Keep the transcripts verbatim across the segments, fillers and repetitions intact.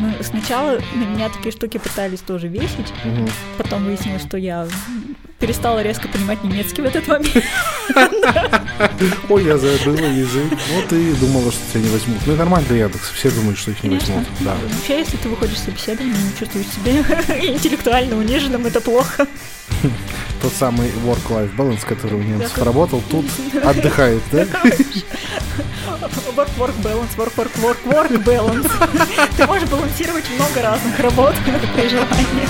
Ну, сначала на меня такие штуки пытались тоже весить, угу. Потом выяснилось, что я перестала резко понимать немецкий в этот момент. Ой, я забыла язык. Вот и думала, что тебя не возьмут. Ну и нормально для Яндекса, все думают, что их не возьмут. Вообще, если ты выходишь с собеседования, не чувствуешь себя интеллектуально униженным, это плохо. Тот самый work-life balance, который у немцев работал, тут отдыхает, да? Work-work balance, work-work-work-work balance. Ты можешь балансировать много разных работ при желании.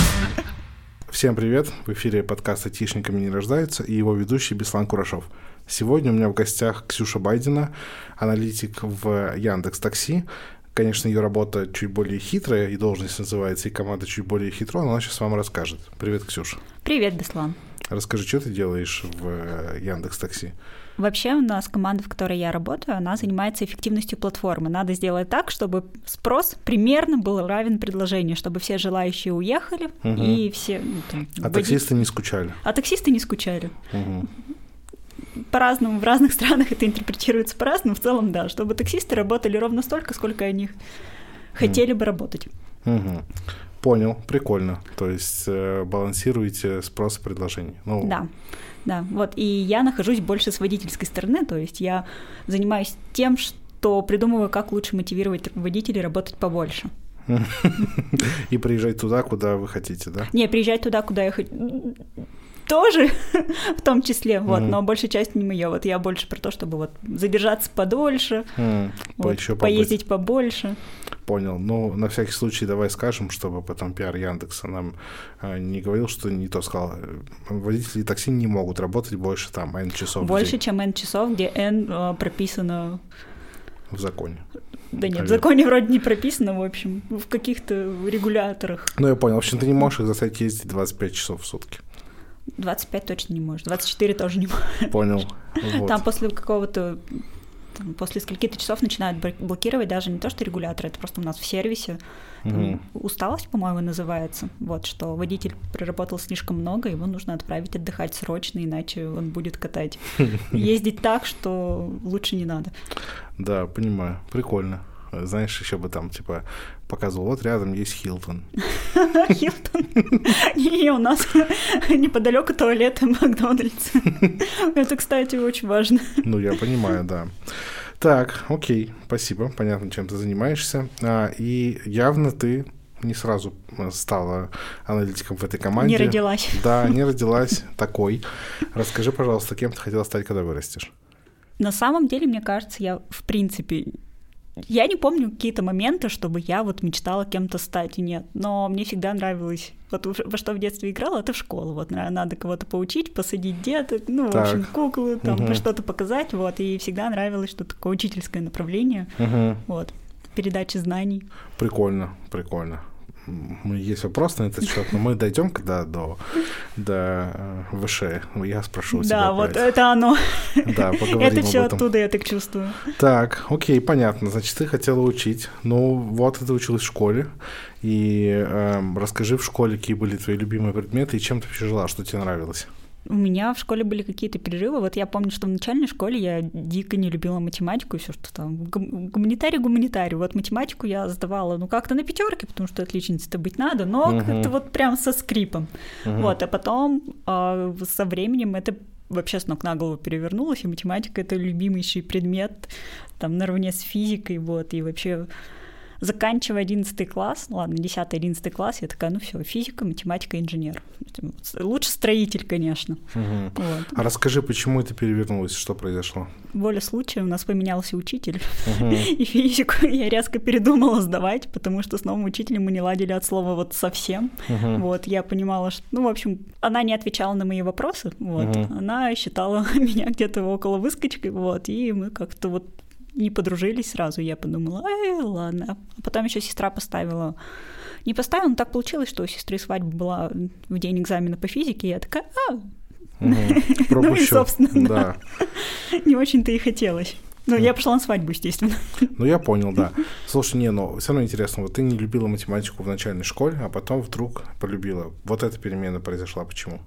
Всем привет! В эфире подкаст «Айтишниками не рождаются» и его ведущий Беслан Курашов. Сегодня у меня в гостях Ксюша Байдина, аналитик в Яндекс.Такси. Конечно, ее работа чуть более хитрая, и должность называется, и команда чуть более хитрая, но она сейчас вам расскажет. Привет, Ксюша. Привет, Беслан. Расскажи, что ты делаешь в Яндекс.Такси? Вообще у нас команда, в которой я работаю, она занимается эффективностью платформы. Надо сделать так, чтобы спрос примерно был равен предложению, чтобы все желающие уехали, угу. и все... Ну, там, а водить... таксисты не скучали? А таксисты не скучали. Угу. По-разному, в разных странах это интерпретируется по-разному, в целом, да, чтобы таксисты работали ровно столько, сколько они хотели угу. бы работать. Угу. Понял, прикольно. То есть э, балансируете спрос и предложение. Ну... Да, да. Вот. И я нахожусь больше с водительской стороны, то есть я занимаюсь тем, что придумываю, как лучше мотивировать водителей работать побольше. И приезжать туда, куда вы хотите, да? Не, приезжать туда, куда я хочу. Тоже, в том числе, вот, mm-hmm. но большая часть не моя. Вот я больше про то, чтобы вот задержаться подольше, mm-hmm. вот, По поездить побольше. Понял. Ну, на всякий случай давай скажем, чтобы потом пиар Яндекса нам э, не говорил, что не то сказал. Водители такси не могут работать больше там N часов. Больше, где... чем N часов, где N э, прописано... В законе. Да нет, а в законе вроде не прописано, в общем, в каких-то регуляторах. Ну, я понял. В общем, ты не можешь их заставить ездить двадцать пять часов в сутки. двадцать пять точно не можешь, двадцать четыре тоже не можешь. Понял. Вот. Там после какого-то, там, после скольких-то часов начинают блокировать даже не то, что регуляторы, это просто у нас в сервисе. Угу. Усталость, по-моему, называется. Вот, что водитель проработал слишком много, его нужно отправить отдыхать срочно, иначе он будет катать. Ездить так, что лучше не надо. Да, понимаю, прикольно. Знаешь, еще бы там, типа, показывал, вот рядом есть Хилтон. Хилтон? Не, у нас неподалеку туалет и Макдональдс. Это, кстати, очень важно. Ну, я понимаю, да. Так, окей, спасибо, понятно, чем ты занимаешься. И явно ты не сразу стала аналитиком в этой команде. Не родилась. Да, не родилась такой. Расскажи, пожалуйста, кем ты хотела стать, когда вырастешь? На самом деле, мне кажется, я, в принципе... Я не помню какие-то моменты, чтобы я вот мечтала кем-то стать, нет. Но мне всегда нравилось, вот во что в детстве играла, это в школу. Вот надо кого-то поучить, посадить деток, ну, так. в общем, куклы, там, угу. что-то показать, вот. И всегда нравилось, что такое учительское направление, угу. вот, передача знаний. Прикольно, прикольно. Есть вопрос на этот счет, но мы дойдем когда до, до ВШ, я спрошу у тебя. Да, вот опять. Это оно. Да, поговорим это все об этом. Оттуда, я так чувствую. Так, окей, понятно. Значит, ты хотела учить. Ну, вот ты училась в школе. И э, расскажи в школе, какие были твои любимые предметы и чем ты вообще жила, что тебе нравилось. У меня в школе были какие-то перерывы. Вот я помню, что в начальной школе я дико не любила математику и все, что там. Гуманитарий, гуманитарий. Вот математику я сдавала, ну, как-то на пятерке, потому что отличницей-то быть надо, но uh-huh. как-то вот прям со скрипом. Uh-huh. Вот, а потом э, со временем это вообще с ног на голову перевернулось, и математика — это любимейший предмет, там, наравне с физикой, вот, и вообще... Заканчивая одиннадцатый класс, ладно, десятый-одиннадцатый класс, я такая, ну все, физика, математика, инженер. Лучше строитель, конечно. Угу. Вот. А расскажи, почему это перевернулось, что произошло? Воля случая, у нас поменялся учитель, угу. и физику я резко передумала сдавать, потому что с новым учителем мы не ладили от слова вот совсем. Угу. Вот, я понимала, что, ну, в общем, она не отвечала на мои вопросы, вот, угу. она считала меня где-то около выскочки, вот, и мы как-то вот не подружились сразу, я подумала, эй, ладно. А потом еще сестра поставила, не поставила, но так получилось, что у сестры свадьба была в день экзамена по физике, и я такая, а, ну и, собственно, не очень-то и хотелось. Ну, я пошла на свадьбу, естественно. Ну, я понял, да. Слушай, не, но все равно интересно, вот ты не любила математику в начальной школе, а потом вдруг полюбила. Вот эта перемена произошла, почему?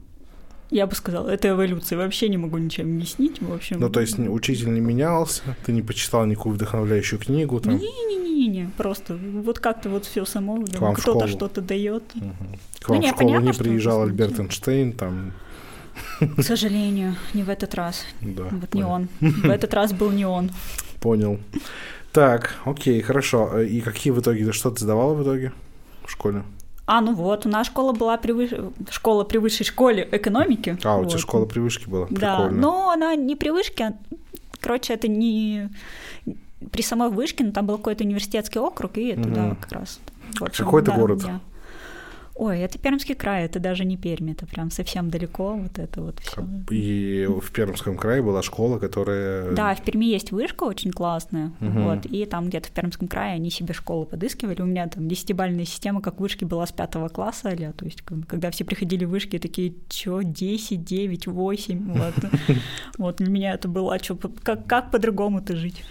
Я бы сказала, это эволюция. Вообще не могу ничем объяснить. В общем... Ну, то есть учитель не менялся, ты не почитал никакую вдохновляющую книгу? Там... Не-не-не, просто вот как-то вот все само. Кто-то школу. Что-то дает. Угу. К вам ну, в школу понятно, не приезжал Альберт Эйнштейн, там... К сожалению, не в этот раз. Да, вот понял. Не он. В этот раз был не он. Понял. Так, окей, хорошо. И какие в итоге? Что ты сдавала в итоге в школе? А, ну вот, у нас школа была при, выш... школа при высшей школе экономики. А, у вот. тебя школа при вышке была? Прикольно. Да, но она не при вышке, короче, это не при самой вышке, но там был какой-то университетский округ, и туда угу. как раз. Общем, какой это да, город? Я... Ой, это Пермский край, это даже не Пермь, это прям совсем далеко, вот это вот все. И в Пермском крае была школа, которая... Да, в Перми есть вышка очень классная, угу. вот, и там где-то в Пермском крае они себе школу подыскивали. У меня там десятибалльная система, как вышки, была с пятого класса, а-ля, то есть когда все приходили в вышки, такие, чё, десять, девять, восемь, вот. Вот, для меня это было, а чё, как по-другому-то жить?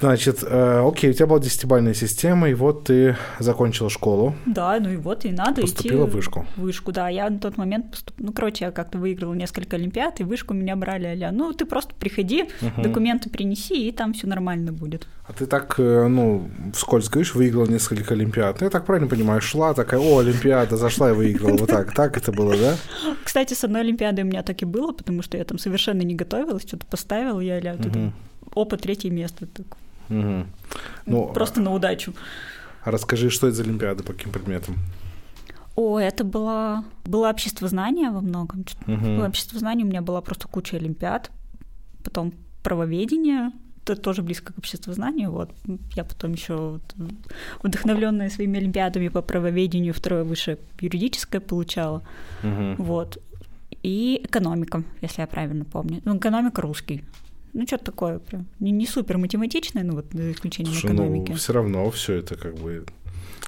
Значит, э, окей, у тебя была десятибалльная система, и вот ты закончила школу. Да, ну и вот, и надо поступила идти... Поступила в вышку. В вышку, да. Я на тот момент... Поступ... Ну, короче, я как-то выиграла несколько олимпиад, и вышку меня брали а-ля. Ну, ты просто приходи, угу. документы принеси, и там все нормально будет. А ты так, ну, вскользь говоришь, выиграла несколько олимпиад. Ну, я так правильно понимаю, шла такая, о, олимпиада, зашла и выиграла. Вот так, так это было, да? Кстати, с одной олимпиадой у меня так и было, потому что я там совершенно не готовилась, что-то поставила я а-ля туда. Опа, третье место, так... Угу. Ну, просто на удачу. Расскажи, что это за олимпиада, по каким предметам? О, это было, было общество знания во многом. Угу. Общество знания, у меня была просто куча олимпиад. Потом правоведение, это тоже близко к обществу знания. Вот. Я потом еще вот, вдохновленная своими олимпиадами по правоведению, второе высшее юридическое получала. Угу. Вот. И экономика, если я правильно помню. Ну, экономика русский. Ну, что-то такое прям. Не, не супер математичное, ну, вот, за исключением Слушай, экономики. Ну, все равно все это как бы...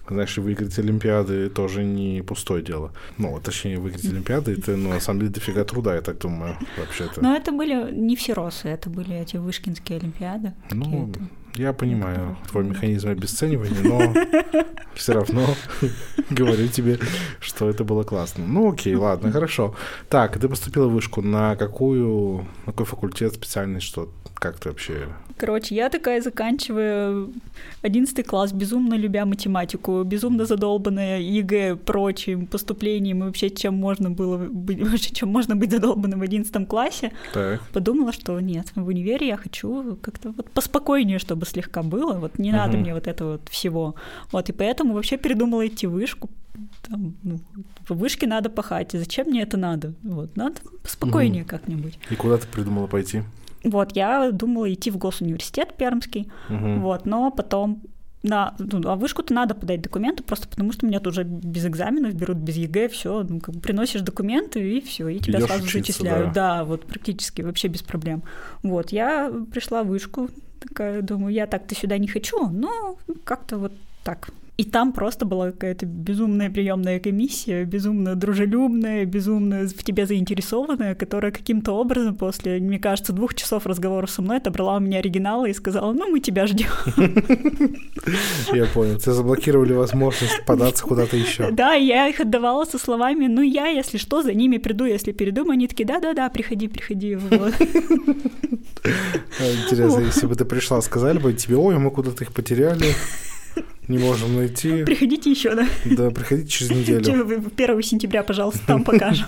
Знаешь, выиграть олимпиады тоже не пустое дело. Ну, точнее, выиграть олимпиады, это, ну, на самом деле, дофига труда, я так думаю, вообще-то. Но это были не всеросы, это были эти вышкинские олимпиады. Ну, я понимаю твой механизм обесценивания, но все равно говорю тебе, что это было классно. Ну, окей, ладно, хорошо. Так, ты поступила в вышку. На какую, на какой факультет, специальность, что, как ты вообще... Короче, я такая заканчиваю одиннадцатый класс, безумно любя математику, безумно задолбанная ЕГЭ, прочим поступлением и вообще чем можно было быть, вообще чем можно быть задолбанным в одиннадцатом классе. Так. Подумала, что нет, в универе я хочу как-то вот поспокойнее, чтобы слегка было, вот не угу. надо мне вот этого вот всего. Вот, и поэтому вообще передумала идти в вышку. Там, ну, в вышке надо пахать, и зачем мне это надо? Вот, надо спокойнее угу. как-нибудь. И куда ты придумала пойти? Вот, я думала идти в госуниверситет Пермский, угу. вот, но потом на ну, а вышку-то надо подать документы, просто потому что меня тут уже без экзаменов берут, без ЕГЭ, все, ну, как бы приносишь документы, и все, и тебя Идёшь сразу учиться, зачисляют. Да. да, вот, практически, вообще без проблем. Вот, я пришла в вышку, такая, думаю, я так-то сюда не хочу, но как-то вот так. И там просто была какая-то безумная приемная комиссия, безумно дружелюбная, безумно в тебе заинтересованная, которая каким-то образом после, мне кажется, двух часов разговора со мной отобрала у меня оригиналы и сказала, ну, мы тебя ждем. Я понял, тебя заблокировали возможность податься куда-то еще. Да, я их отдавала со словами, ну, я, если что, за ними приду, если передумаю, они такие, да-да-да, приходи, приходи. Интересно, если бы ты пришла, сказали бы тебе, ой, мы куда-то их потеряли. Не можем найти. Приходите еще, да? Да, приходите через неделю. первого сентября, пожалуйста, там покажем.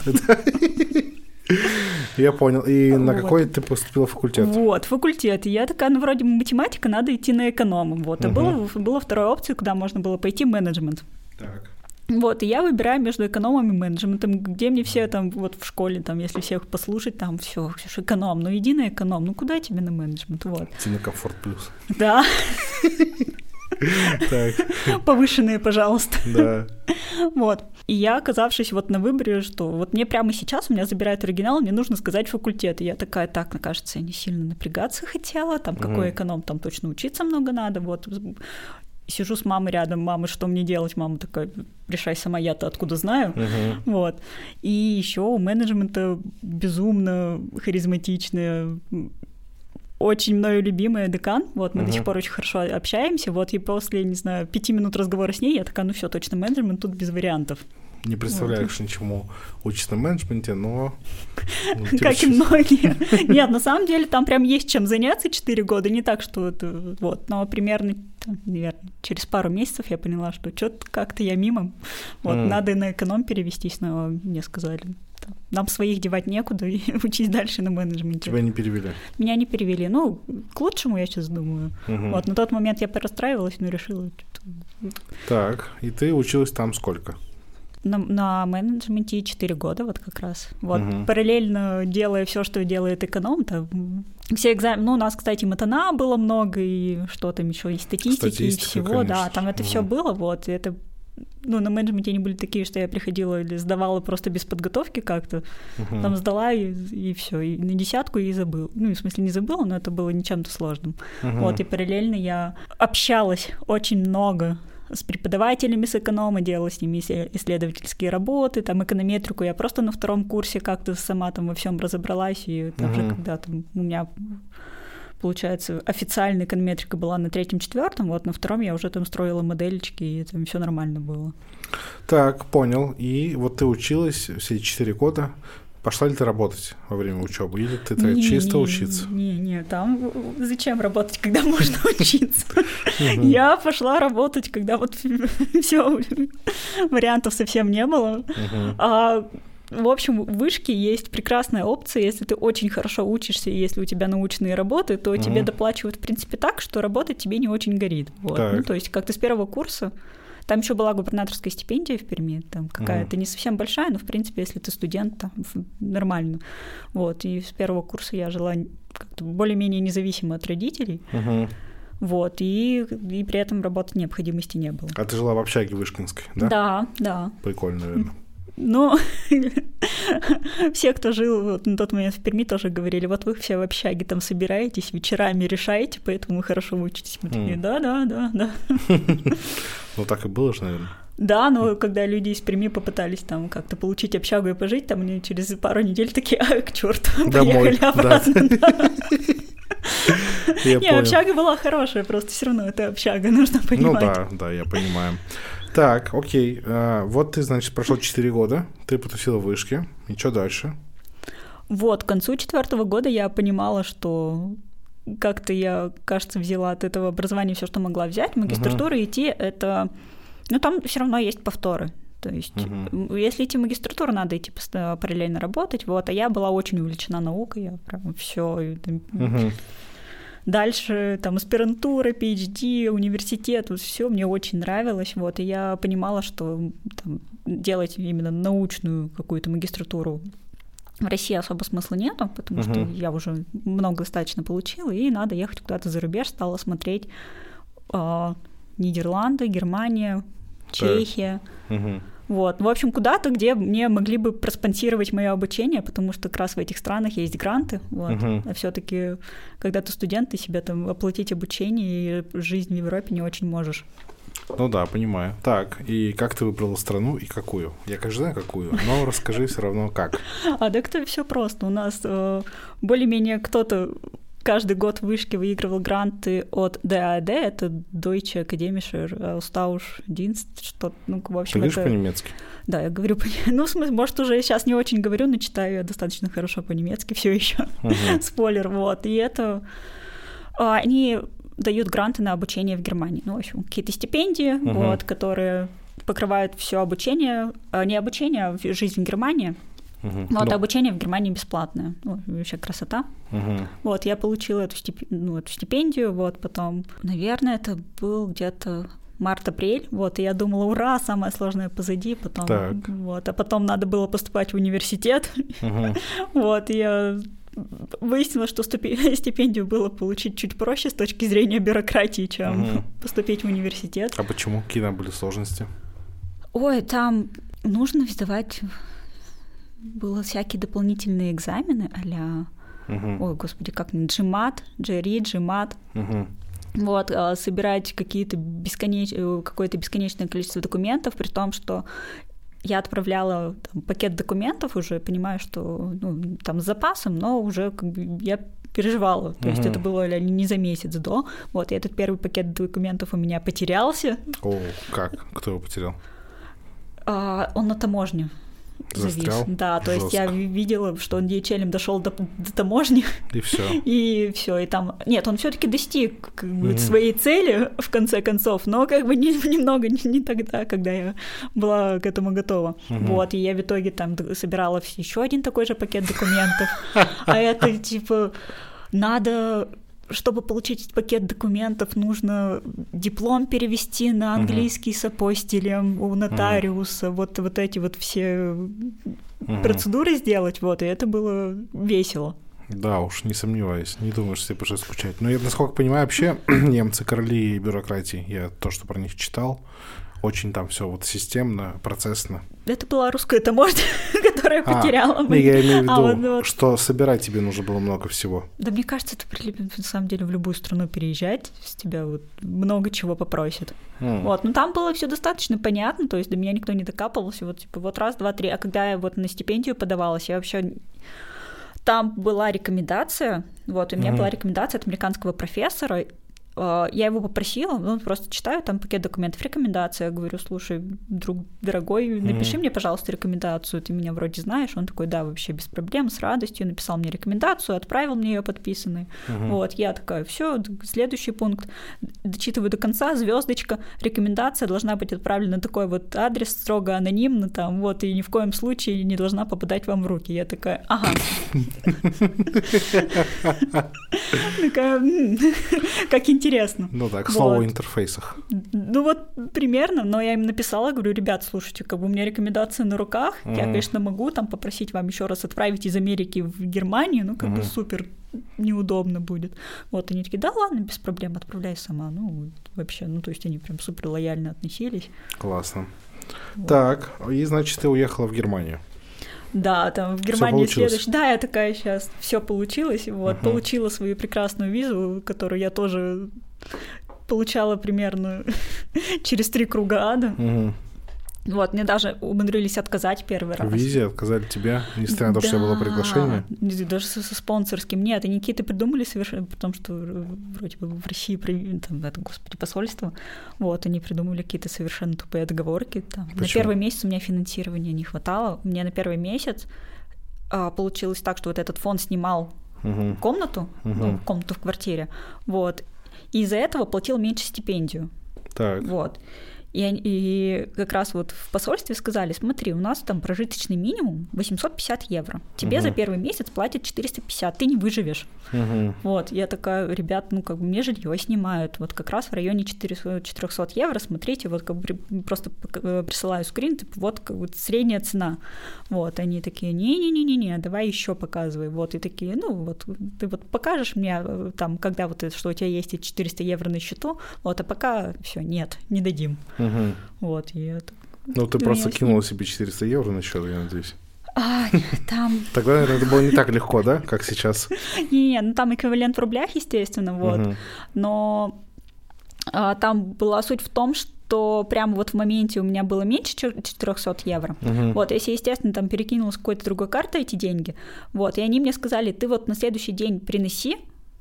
Я понял. И на какой ты поступила факультет? Вот, факультет. Я такая, ну, вроде математика, надо идти на эконом. Вот. А была вторая опция, куда можно было пойти, менеджмент. Так. Вот, и я выбираю между экономом и менеджментом, где мне все там, вот в школе, там, если всех послушать, там, все, Ксюша, эконом, ну, иди на эконом, ну, куда тебе на менеджмент, вот. Иди на комфорт плюс. Да. Так. Повышенные, пожалуйста. Да. Вот. И я, оказавшись вот на выборе, что вот мне прямо сейчас, у меня забирают оригинал, мне нужно сказать факультет. И я такая, так, кажется, я не сильно напрягаться хотела, там, какой эконом, там точно учиться много надо, вот. Сижу с мамой рядом, мама, что мне делать? Мама такая, решай сама, я-то откуда знаю. Uh-huh. Вот. И еще у менеджмента безумно харизматичная... очень мною любимая декан, вот, мы угу. до сих пор очень хорошо общаемся, вот, и после, не знаю, пяти минут разговора с ней, я такая, ну все, точно менеджмент, тут без вариантов. Не представляешь вот. Ничему о честном менеджменте, но... Ну, как и многие. Нет, на самом деле там прям есть чем заняться четыре года, не так, что это... Вот, но примерно, там, наверное, через пару месяцев я поняла, что что-то как-то я мимо. Вот, mm. надо и на эконом перевестись, но мне сказали, там, нам своих девать некуда и учись дальше на менеджменте. Тебя не перевели? Меня не перевели. Ну, к лучшему, я сейчас думаю. Mm-hmm. Вот, на тот момент я порастраивалась, но решила... Что-то... Так, и ты училась там сколько? На, на менеджменте четыре года вот как раз. Вот. Угу. Параллельно делая все, что делает эконом, там все экзамены. Ну, у нас, кстати, матана было много, и что там еще, и статистики, Статистика, и всего, конечно. Да, там это угу. все было, вот, и это. Ну, на менеджменте они были такие, что я приходила или сдавала просто без подготовки как-то, угу. там сдала и, и все, и на десятку и забыла. Ну, в смысле, не забыла, но это было не чем-то сложным. Угу. Вот, и параллельно я общалась очень много с преподавателями с эконома, делала с ними исследовательские работы, там эконометрику я просто на втором курсе как-то сама там во всем разобралась, и там же, когда там у меня, получается, официальная эконометрика была на третьем-четвертом, вот на втором я уже там строила модельчики, и там все нормально было. Так, понял, и вот ты училась все четыре года. Пошла ли ты работать во время учебы, или ты не, чисто не, учиться? Не, не, там зачем работать, когда можно учиться? Я пошла работать, когда вот все вариантов совсем не было. В общем, в вышке есть прекрасная опция, если ты очень хорошо учишься, и если у тебя научные работы, то тебе доплачивают в принципе так, что работать тебе не очень горит. Ну, то есть как-то с первого курса. Там еще была губернаторская стипендия в Перми, там какая-то mm. не совсем большая, но, в принципе, если ты студент, там нормально. Вот, и с первого курса я жила как-то более-менее независимо от родителей, mm-hmm. вот, и, и при этом работать необходимости не было. А ты жила в общаге вышкинской, да? Да, да. Прикольно, наверное. Но все, кто жил вот, на тот момент в Перми, тоже говорили, вот вы все в общаге там собираетесь, вечерами решаете, поэтому вы хорошо учитесь. Мы такие, да-да-да-да. Ну так и было же, наверное. Да, но когда люди из Перми попытались там как-то получить общагу и пожить, там они через пару недель такие, а, к черту, приехали обратно. Не, общага была хорошая, просто все равно это общага, нужно понимать. Ну да, да, я понимаю. Так, окей, а, вот ты, значит, прошло четыре года, ты потусила в вышке, и что дальше? Вот, к концу четвертого года я понимала, что как-то я, кажется, взяла от этого образования все, что могла взять, магистратуру uh-huh. идти, это, ну там все равно есть повторы, то есть uh-huh. если идти в магистратуру, надо идти параллельно работать, вот, а я была очень увлечена наукой, я прям все. Uh-huh. Дальше там аспирантура, пи эйч ди, университет, вот все мне очень нравилось, вот, и я понимала, что там, делать именно научную какую-то магистратуру в России особо смысла нету, потому uh-huh. что я уже много достаточно получила, и надо ехать куда-то за рубеж, стала смотреть э, Нидерланды, Германия, Чехия, uh-huh. вот, в общем, куда-то, где мне могли бы проспонсировать мое обучение, потому что как раз в этих странах есть гранты, вот, uh-huh. а все-таки, когда ты студент, ты себе там оплатить обучение и жизнь в Европе не очень можешь. Ну да, понимаю. Так, и как ты выбрала страну и какую? Я, конечно, знаю, какую, но расскажи все равно как. А так это все просто. У нас более-менее кто-то каждый год в вышке выигрывал гранты от ди эй ди, это Deutsche Akademische Austauschdienst, что, ну, в общем, ты говоришь это... по-немецки? Да, я говорю по-немецки. Ну, в смысле, может, уже сейчас не очень говорю, но читаю я достаточно хорошо по-немецки все еще. Угу. Спойлер, вот. И это... Они... дают гранты на обучение в Германии. Ну, в общем, какие-то стипендии, uh-huh. вот, которые покрывают все обучение, не обучение, а жизнь в Германии. Uh-huh. Вот, no. обучение в Германии бесплатное. Ну, вообще красота. Uh-huh. Вот, я получила эту, стип... ну, эту стипендию, вот, потом, наверное, это был где-то март-апрель, вот, и я думала, ура, самое сложное позади, потом, так. вот, а потом надо было поступать в университет, uh-huh. вот, и я... Выяснилось, что ступи... стипендию было получить чуть проще с точки зрения бюрократии, чем угу. поступить в университет. А почему? Какие там были сложности? Ой, там нужно сдавать было всякие дополнительные экзамены а-ля... Угу. Ой, господи, как джимат, джери, джимат. Угу. Вот, собирать какие-то бесконеч... какое-то бесконечное количество документов, при том, что... Я отправляла там, пакет документов уже, понимаю, что ну, там с запасом, но уже как бы, я переживала. То угу. есть это было не за месяц до. Вот, и этот первый пакет документов у меня потерялся. О, как? Кто его потерял? А, он на таможне. Застрял? Да, то Жестко. Есть я видела, что он ди эйч эль-ем дошел до, до таможни. И все. И все, и там... Нет, он все-таки достиг как бы, mm-hmm. своей цели, в конце концов, но как бы не, немного не, не тогда, когда я была к этому готова. Mm-hmm. Вот, и я в итоге там собирала еще один такой же пакет документов. А это типа надо... Чтобы получить этот пакет документов, нужно диплом перевести на английский uh-huh. с апостилем у нотариуса, uh-huh. вот, вот эти вот все uh-huh. процедуры сделать, вот, и это было весело. Да уж, не сомневаюсь, не думаю, что тебе придется скучать. Но я, насколько понимаю, вообще немцы короли бюрократии, я то, что про них читал, очень там все вот системно, процессно. Это была русская таможня, которая а, потеряла. Ну, я имею в виду, а, вот, вот. что собирать тебе нужно было много всего. Да, мне кажется, ты прилепен, на самом деле, в любую страну переезжать, с тебя вот много чего попросят. Mm. Вот, но там было все достаточно понятно, то есть до меня никто не докапывался, вот типа вот раз, два, три. А когда я вот на стипендию подавалась, я вообще... Там была рекомендация, вот, у меня mm. была рекомендация от американского профессора. Я его попросила, ну, просто читаю там пакет документов, рекомендация, говорю, слушай, друг дорогой, напиши mm-hmm. мне, пожалуйста, рекомендацию, ты меня вроде знаешь, он такой, да, вообще без проблем, с радостью, написал мне рекомендацию, отправил мне ее подписанной, mm-hmm. вот, я такая, все, следующий пункт, дочитываю до конца, звездочка, рекомендация должна быть отправлена на такой вот адрес, строго анонимно там, вот, и ни в коем случае не должна попадать вам в руки, я такая, ага, как интересно. Интересно. Ну да, к слову, вот. Интерфейсах. Ну вот примерно, но я им написала, говорю, ребят, слушайте, как бы у меня рекомендации на руках, mm. я, конечно, могу там попросить вам еще раз отправить из Америки в Германию, ну как mm. бы супер неудобно будет. Вот, они такие, да ладно, без проблем, отправляй сама, ну вообще, ну то есть они прям супер лояльно относились. Классно. Вот. Так, и значит, ты уехала в Германию. Да, там в Германии следующий. Да, я такая сейчас, все получилось. Вот, uh-huh. получила свою прекрасную визу, которую я тоже получала примерно через три круга ада. Uh-huh. Вот, мне даже умудрились отказать первый раз. В визе отказали тебя, несмотря на то, да. что было приглашение? Даже со, со спонсорским. Нет, они какие-то придумали совершенно, потому что вроде бы в России, там, это, господи, посольство, вот, они придумали какие-то совершенно тупые отговорки. Там. На первый месяц у меня финансирования не хватало. У меня на первый месяц а, получилось так, что вот этот фонд снимал угу. комнату, угу. Ну, комнату в квартире, вот, и из-за этого платил меньше стипендию. Так. Вот. И, и как раз вот в посольстве сказали, смотри, у нас там прожиточный минимум восемьсот пятьдесят евро, тебе угу. за первый месяц платят четыреста пятьдесят, ты не выживешь. Угу. Вот, я такая, ребят, ну как бы мне жильё снимают, вот как раз в районе четыреста евро, смотрите, вот как бы просто присылаю скрин, типа, вот как бы средняя цена. Вот, они такие, не-не-не-не, давай еще показывай, вот, и такие, ну вот, ты вот покажешь мне там, когда вот это, что у тебя есть эти четыреста евро на счету, вот, а пока все, нет, не дадим. Угу. Вот, и это... Ну, ты просто кинула себе четыреста евро на счет, я надеюсь. А, там... Тогда, наверное, это было не так легко, да, как сейчас? Не-не, ну там эквивалент в рублях, естественно, вот. Угу. Но а, там была суть в том, что прямо вот в моменте у меня было меньше четыреста евро. Угу. Вот, если, естественно, там перекинулась какой-то другой картой эти деньги, вот, и они мне сказали, ты вот на следующий день приноси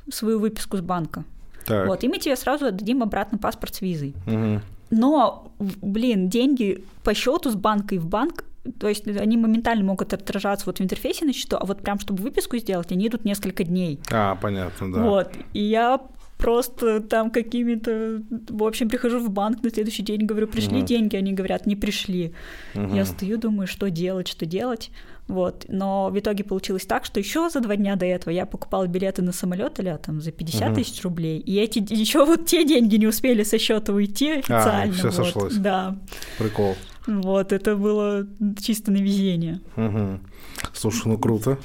свою выписку с банка. Так. Вот, и мы тебе сразу отдадим обратно паспорт с визой. Угу. Но, блин, деньги по счету с банка и в банк, то есть они моментально могут отражаться вот в интерфейсе на счету, а вот прям, чтобы выписку сделать, они идут несколько дней. А, понятно, да. Вот, и я просто там какими-то... В общем, прихожу в банк на следующий день, говорю, пришли угу. деньги, они говорят, не пришли. Угу. Я стою, думаю, что делать, что делать. Вот, но в итоге получилось так, что еще за два дня до этого я покупала билеты на самолет а-ля там за пятьдесят тысяч рублей, и эти еще вот те деньги не успели со счета уйти официально. А, все вот. Сошлось. Да. Прикол. Вот, это было чисто на везение. Угу. Слушай, ну круто.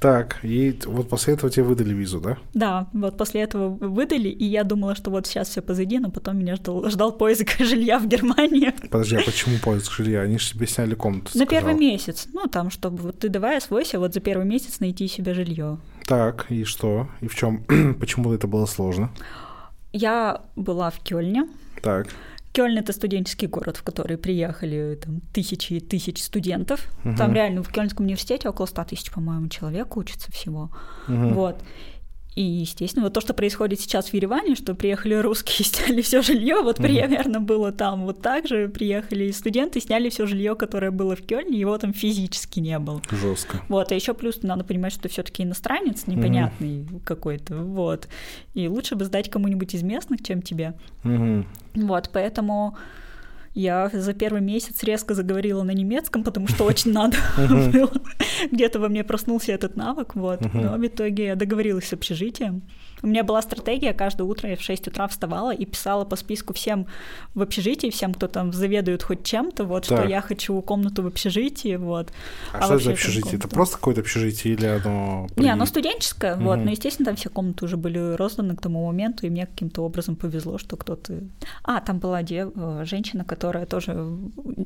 Так, и вот после этого тебе выдали визу, да? Да, вот после этого выдали, и я думала, что вот сейчас все позади, но потом меня ждал, ждал поиск жилья в Германии. Подожди, а почему поиск жилья? Они же тебе сняли комнату, сказала. На первый месяц, ну там, чтобы вот ты давай освойся вот за первый месяц найти себе жилье. Так, и что? И в чем? Почему это было сложно? Я была в Кёльне. Так. Кёльн — это студенческий город, в который приехали там, тысячи и тысячи студентов. Uh-huh. Там реально в Кёльнском университете около ста тысяч, по-моему, человек учится всего. Uh-huh. Вот. И, естественно, вот то, что происходит сейчас в Ереване, что приехали русские, сняли все жилье, вот mm-hmm. примерно было там вот так же, приехали студенты, сняли все жилье, которое было в Кёльне, его там физически не было. Жестко. Вот, а еще плюс надо понимать, что ты все-таки иностранец, непонятный mm-hmm. какой-то, вот. И лучше бы сдать кому-нибудь из местных, чем тебе. Mm-hmm. Вот, поэтому я за первый месяц резко заговорила на немецком, потому что очень надо было. Где-то во мне проснулся этот навык, вот. Но в итоге я договорилась с общежитием. У меня была стратегия, каждое утро я в шесть утра вставала и писала по списку всем в общежитии, всем, кто там заведует хоть чем-то, вот, так. что я хочу комнату в общежитии, вот. А, а что это за общежитие? Это просто какое-то общежитие или оно... Не, оно студенческое, угу. вот, но, естественно, там все комнаты уже были розданы к тому моменту, и мне каким-то образом повезло, что кто-то... А, там была дев... женщина, которая тоже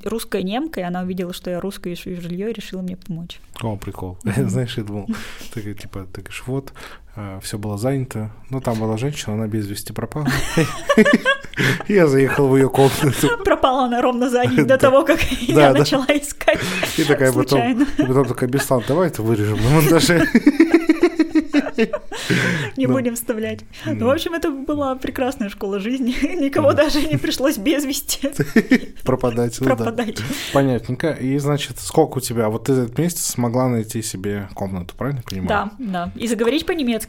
русская немка, и она увидела, что я русская, ищу жилье, и решила мне помочь. О, прикол. Знаешь, я думал, такая, типа, ты говоришь, вот... Все было занято, но там была женщина, она без вести пропала. Я заехал в ее комнату. Пропала она ровно за день до того, как я начала искать. И такая потом, потом такая, Беслан, давай это вырежем на монтаже. Не будем вставлять. Ну, в общем, это была прекрасная школа жизни. Никого даже не пришлось без вести. Пропадать. Пропадать. Понятненько. И, значит, сколько у тебя? Вот ты этот месяц смогла найти себе комнату, правильно понимаю? Да, да. И заговорить по-немецки.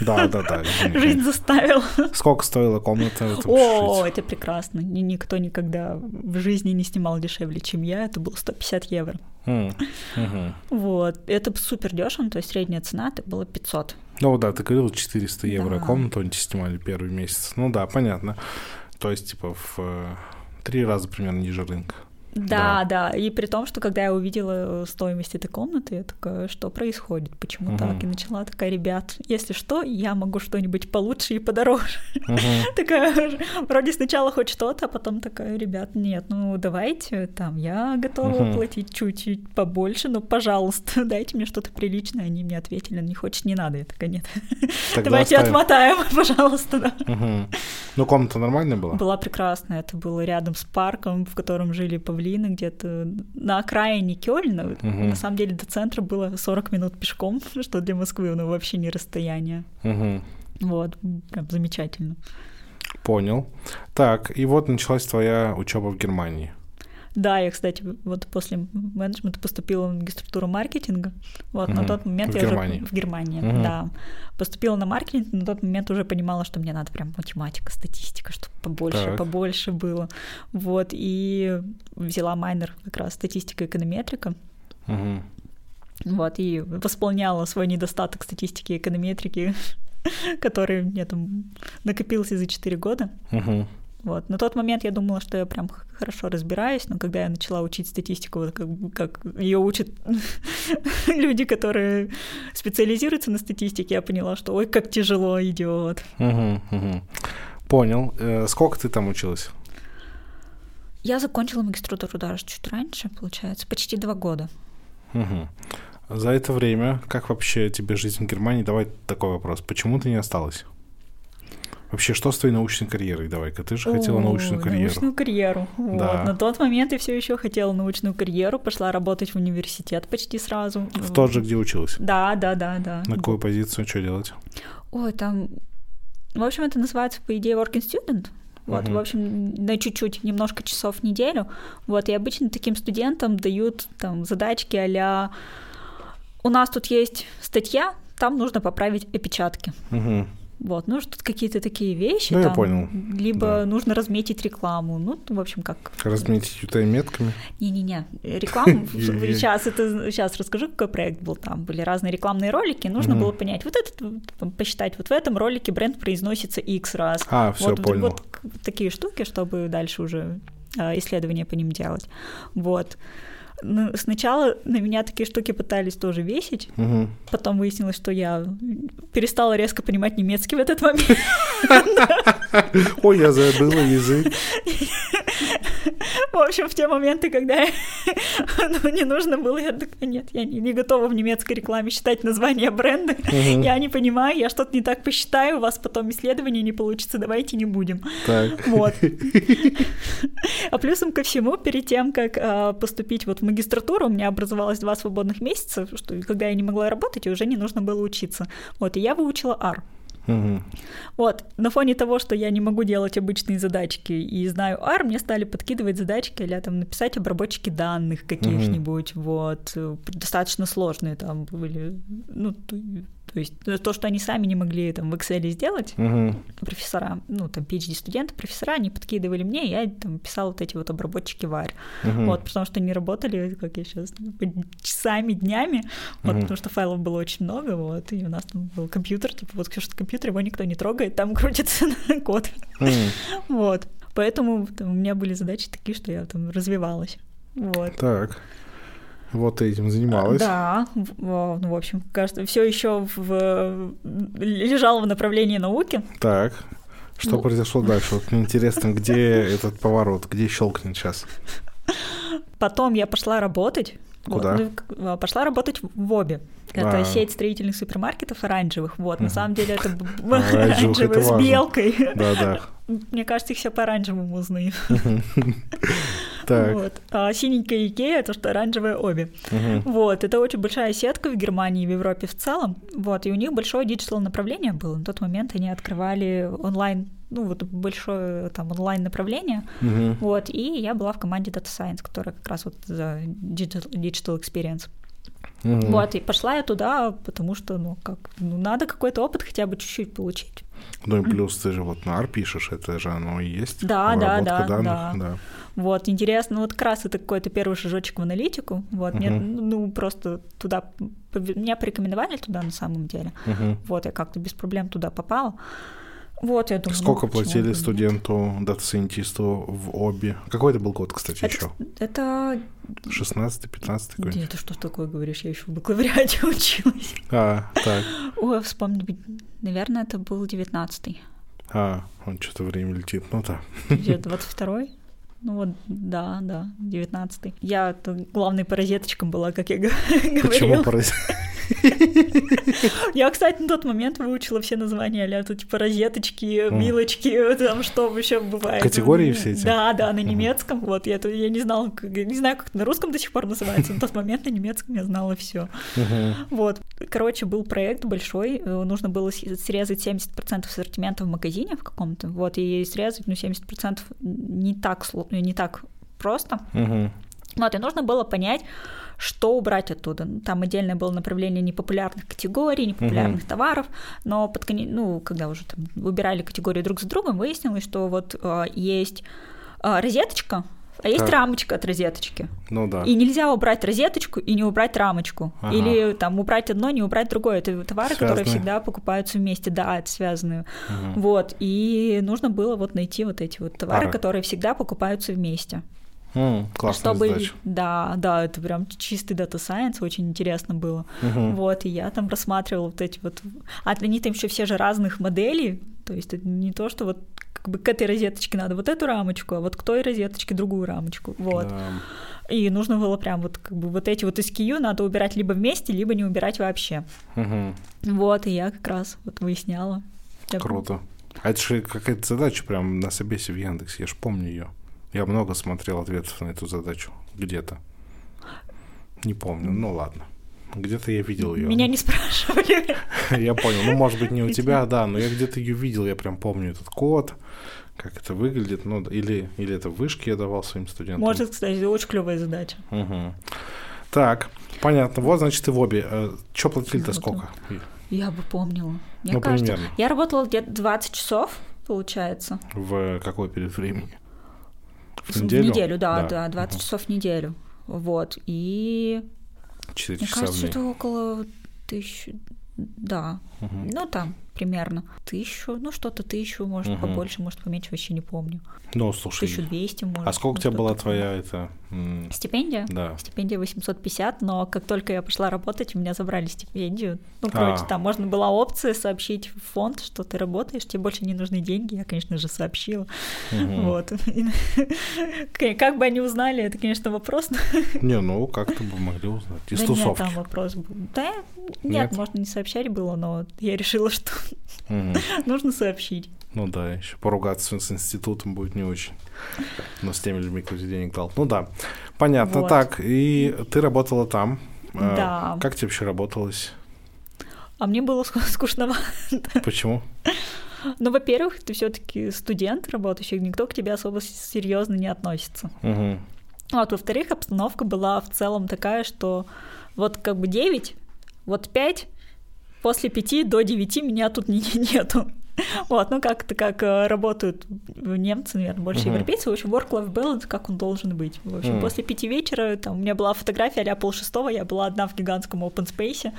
Да, да, да. Жизнь заставила. Сколько стоила комната? О, это прекрасно. Никто никогда в жизни не снимал дешевле, чем я. Это было сто пятьдесят евро. Вот. Это супер дешево, то есть средняя цена была пятьсот. Ну да, ты говорил, четыреста евро да. комнату они снимали первый месяц. Ну да, понятно. То есть типа в три раза примерно ниже рынка. Да, да, да. И при том, что когда я увидела стоимость этой комнаты, я такая, что происходит, почему угу. так? И начала такая, ребят, если что, я могу что-нибудь получше и подороже. Угу. Такая, вроде сначала хоть что-то, а потом такая, ребят, нет, ну давайте, там, я готова угу. платить чуть-чуть побольше, но, пожалуйста, дайте мне что-то приличное. Они мне ответили, не хочешь, не надо. Я такая, нет, тогда давайте оставим. Отмотаем, пожалуйста. Да. Угу. Ну комната нормальная была? Была прекрасная, это было рядом с парком, в котором жили павлины, где-то на окраине Кёльна. Угу. На самом деле до центра было сорок минут пешком, что для Москвы ну, вообще не расстояние. Угу. Вот, прям замечательно. Понял. Так, и вот началась твоя учеба в Германии. Да, я, кстати, вот после менеджмента поступила в магистратуру маркетинга. Вот, угу. на тот момент в я Германии. Уже в Германии, угу. да. Поступила на маркетинг, на тот момент уже понимала, что мне надо прям математика, статистика, чтобы побольше, так. побольше было. Вот, и взяла майнер как раз статистика и эконометрика. Угу. Вот, и восполняла свой недостаток статистики и эконометрики, который мне там накопился за четыре года. Угу. Вот. На тот момент я думала, что я прям хорошо разбираюсь, но когда я начала учить статистику, вот как, как ее учат люди, которые специализируются на статистике, я поняла, что ой, как тяжело идет. Угу, угу. Понял. Сколько ты там училась? Я закончила магистратуру даже чуть раньше, получается, почти два года. Угу. За это время, как вообще тебе жизнь в Германии? Давай такой вопрос. Почему ты не осталась? Вообще, что с твоей научной карьерой? Давай-ка, ты же О, хотела научную карьеру. Научную карьеру. Да. Вот. На тот момент я все еще хотела научную карьеру, пошла работать в университет почти сразу. В тот же, где училась? Да, да, да, да. На какую позицию, что делать? Ой, там, в общем, это называется по идее working student. Вот, угу. в общем, на чуть-чуть, немножко часов в неделю. Вот, и обычно таким студентам дают там задачки а-ля у нас тут есть статья, там нужно поправить опечатки. Угу. Вот, ну, тут какие-то такие вещи. Ну, там, я понял. Либо да. нужно разметить рекламу. Ну, в общем, как... Разметить ю ти ай-метками? Не-не-не. Рекламу... Сейчас это сейчас расскажу, какой проект был. Там были разные рекламные ролики. Нужно было понять, вот это посчитать. Вот в этом ролике бренд произносится X раз. А, все понял. Вот такие штуки, чтобы дальше уже исследования по ним делать. Вот. Сначала на меня такие штуки пытались тоже весить, угу. потом выяснилось, что я перестала резко понимать немецкий в этот момент. Ой, я забыла язык. В общем, в те моменты, когда не нужно было, я такая, нет, я не готова в немецкой рекламе считать название бренда, я не понимаю, я что-то не так посчитаю, у вас потом исследование не получится, давайте не будем. Вот. А плюсом ко всему, перед тем, как поступить вот в магистратуру, у меня образовалось два свободных месяца, что когда я не могла работать, и уже не нужно было учиться. Вот, и я выучила ар. Угу. Вот, на фоне того, что я не могу делать обычные задачки и знаю ар, мне стали подкидывать задачки или там написать обработчики данных каких-нибудь, угу. вот, достаточно сложные там были, ну, то, то есть то, что они сами не могли там в Excel сделать, угу. профессора, ну, там, пи эйч ди-студенты, профессора, они подкидывали мне, и я там писала вот эти вот обработчики в ар, угу. вот, потому что они работали, как я сейчас, часами, днями, вот, угу. потому что файлов было очень много, вот, и у нас там был компьютер, типа, вот, Ксюша, компьютер, его никто не трогает, там крутится код. Mm. Вот. Поэтому там, у меня были задачи такие, что я там развивалась. Вот. Так. Вот этим занималась. Да. Ну, в общем, кажется, все еще в... лежало в направлении науки. Так. Что ну... произошло дальше? Вот мне интересно, где этот поворот, где щелкнет сейчас? Потом я пошла работать. Куда? Вот, пошла работать в оби. Это а. сеть строительных супермаркетов оранжевых. Вот, угу. на самом деле это оранжевые с белкой. Да-да. Мне кажется, их все по-оранжевому узнают. Вот. А синенькая Икея — это что оранжевая оби. Угу. Вот, это очень большая сетка в Германии и в Европе в целом. Вот, и у них большое диджитал направление было. На тот момент они открывали онлайн, ну вот большое там онлайн направление. Угу. Вот, и я была в команде Data Science, которая как раз вот за digital, digital experience. Угу. Вот, и пошла я туда, потому что, ну, как, ну, надо какой-то опыт хотя бы чуть-чуть получить. Ну и плюс ты же вот на ар пишешь, это же оно и есть. Да, да, да, данных, да, да. Вот, интересно, вот как раз это какой-то первый шажочек в аналитику. Вот, угу. мне, ну, просто туда, меня порекомендовали туда на самом деле. Угу. Вот, я как-то без проблем туда попала. Вот, я думаю, сколько ну, платили студенту, дата-сайентисту в оби? Какой это был год, кстати, это, еще? Это... шестнадцатый, пятнадцатый какой-нибудь? Нет, ты что такое говоришь? Я еще в бакалавриате училась. А, так. Ой, вспомнить. Наверное, это был девятнадцатый. А, он что-то время летит, ну да. Где-то двадцать второй? Ну вот, да, да, девятнадцатый. Я главной паразиточком была, как я говорила. Почему паразиточком? Я, кстати, на тот момент выучила все названия, а-ля тут паразеточки, милочки, там что вообще бывает. Категории все эти? Да, да, на немецком. Вот я не знала, не знаю, как на русском до сих пор называется, на тот момент на немецком я знала все. Вот. Короче, был проект большой, нужно было срезать семьдесят процентов ассортимента в магазине в каком-то, вот, и срезать, ну, семьдесят процентов не так, не так просто. Вот, и нужно было понять, что убрать оттуда. Там отдельное было направление непопулярных категорий, непопулярных uh-huh. товаров, но под, ну, когда уже там выбирали категории друг с другом, выяснилось, что вот э, есть э, розеточка, а есть так. рамочка от розеточки. Ну да. И нельзя убрать розеточку и не убрать рамочку. Ага. Или там убрать одно, не убрать другое. Это товары, связаны. Которые всегда покупаются вместе. Да, это связанные. Угу. Вот. И нужно было вот найти вот эти вот товары, Пары. которые всегда покупаются вместе. Mm, классная чтобы... задача. Да, да, это прям чистый дата сайенс, очень интересно было. Uh-huh. Вот, и я там рассматривала вот эти вот... А они там еще все же разных моделей, то есть это не то, что вот как бы к этой розеточке надо вот эту рамочку, а вот к той розеточке другую рамочку, вот. Yeah. И нужно было прям вот как бы вот эти вот эс кью надо убирать либо вместе, либо не убирать вообще. Uh-huh. Вот, и я как раз вот выясняла. Круто. А это же какая-то задача прям на собесе в Яндексе, я же помню ее. Я много смотрел ответов на эту задачу где-то. Не помню, ну ладно. Где-то я видел ее. Меня не спрашивали. Я понял. Ну, может быть, не у тебя, да, но я где-то ее видел, я прям помню этот код, как это выглядит. Ну, или, или это в вышке я давал своим студентам. Может, кстати, очень клевая задача. Угу. Так, понятно. Вот, значит, ты в оби. Че платили-то сколько? Я бы помнила. Мне ну, кажется, примерно. Я работала где-то двадцать часов, получается. В какой период времени? В неделю? В неделю, да, да, да двадцать угу. часов в неделю. Вот, и... четыре часа в день. Мне кажется, это около тысячи... Да, угу. ну там, примерно. Тысячу, ну что-то тысячу, может, угу. побольше, может, поменьше, вообще не помню. Ну, слушай. тысяча двести, может. А сколько у тебя была твоя это... Стипендия? Да. Стипендия восемьсот пятьдесят, но как только я пошла работать, у меня забрали стипендию. Ну, короче, а. там можно была опция сообщить в фонд, что ты работаешь, тебе больше не нужны деньги. Я, конечно же, сообщила. Угу. Вот. Как бы они узнали, это, конечно, вопрос. Не, ну, как-то бы могли узнать. Из да тусовки. Нет, там вопрос был. Да, нет, нет, можно не сообщать было, но я решила, что угу. нужно сообщить. Ну да, еще поругаться с институтом будет не очень. Но с теми людьми, кто тебе денег дал. Ну да, понятно. Вот. Так, и ты работала там. Да. Как тебе вообще работалось? А мне было скучновато. Почему? Ну, во-первых, ты все-таки студент работающий, никто к тебе особо серьезно не относится. Угу. Вот, во-вторых, обстановка была в целом такая, что вот как бы девять, вот пять, после пяти до девяти меня тут не, нету. Вот, ну как-то как работают немцы, наверное, больше uh-huh. европейцы. В общем, work-life balance, как он должен быть. В общем, uh-huh. после пяти вечера там, у меня была фотография а-ля полшестого, я была одна в гигантском open space,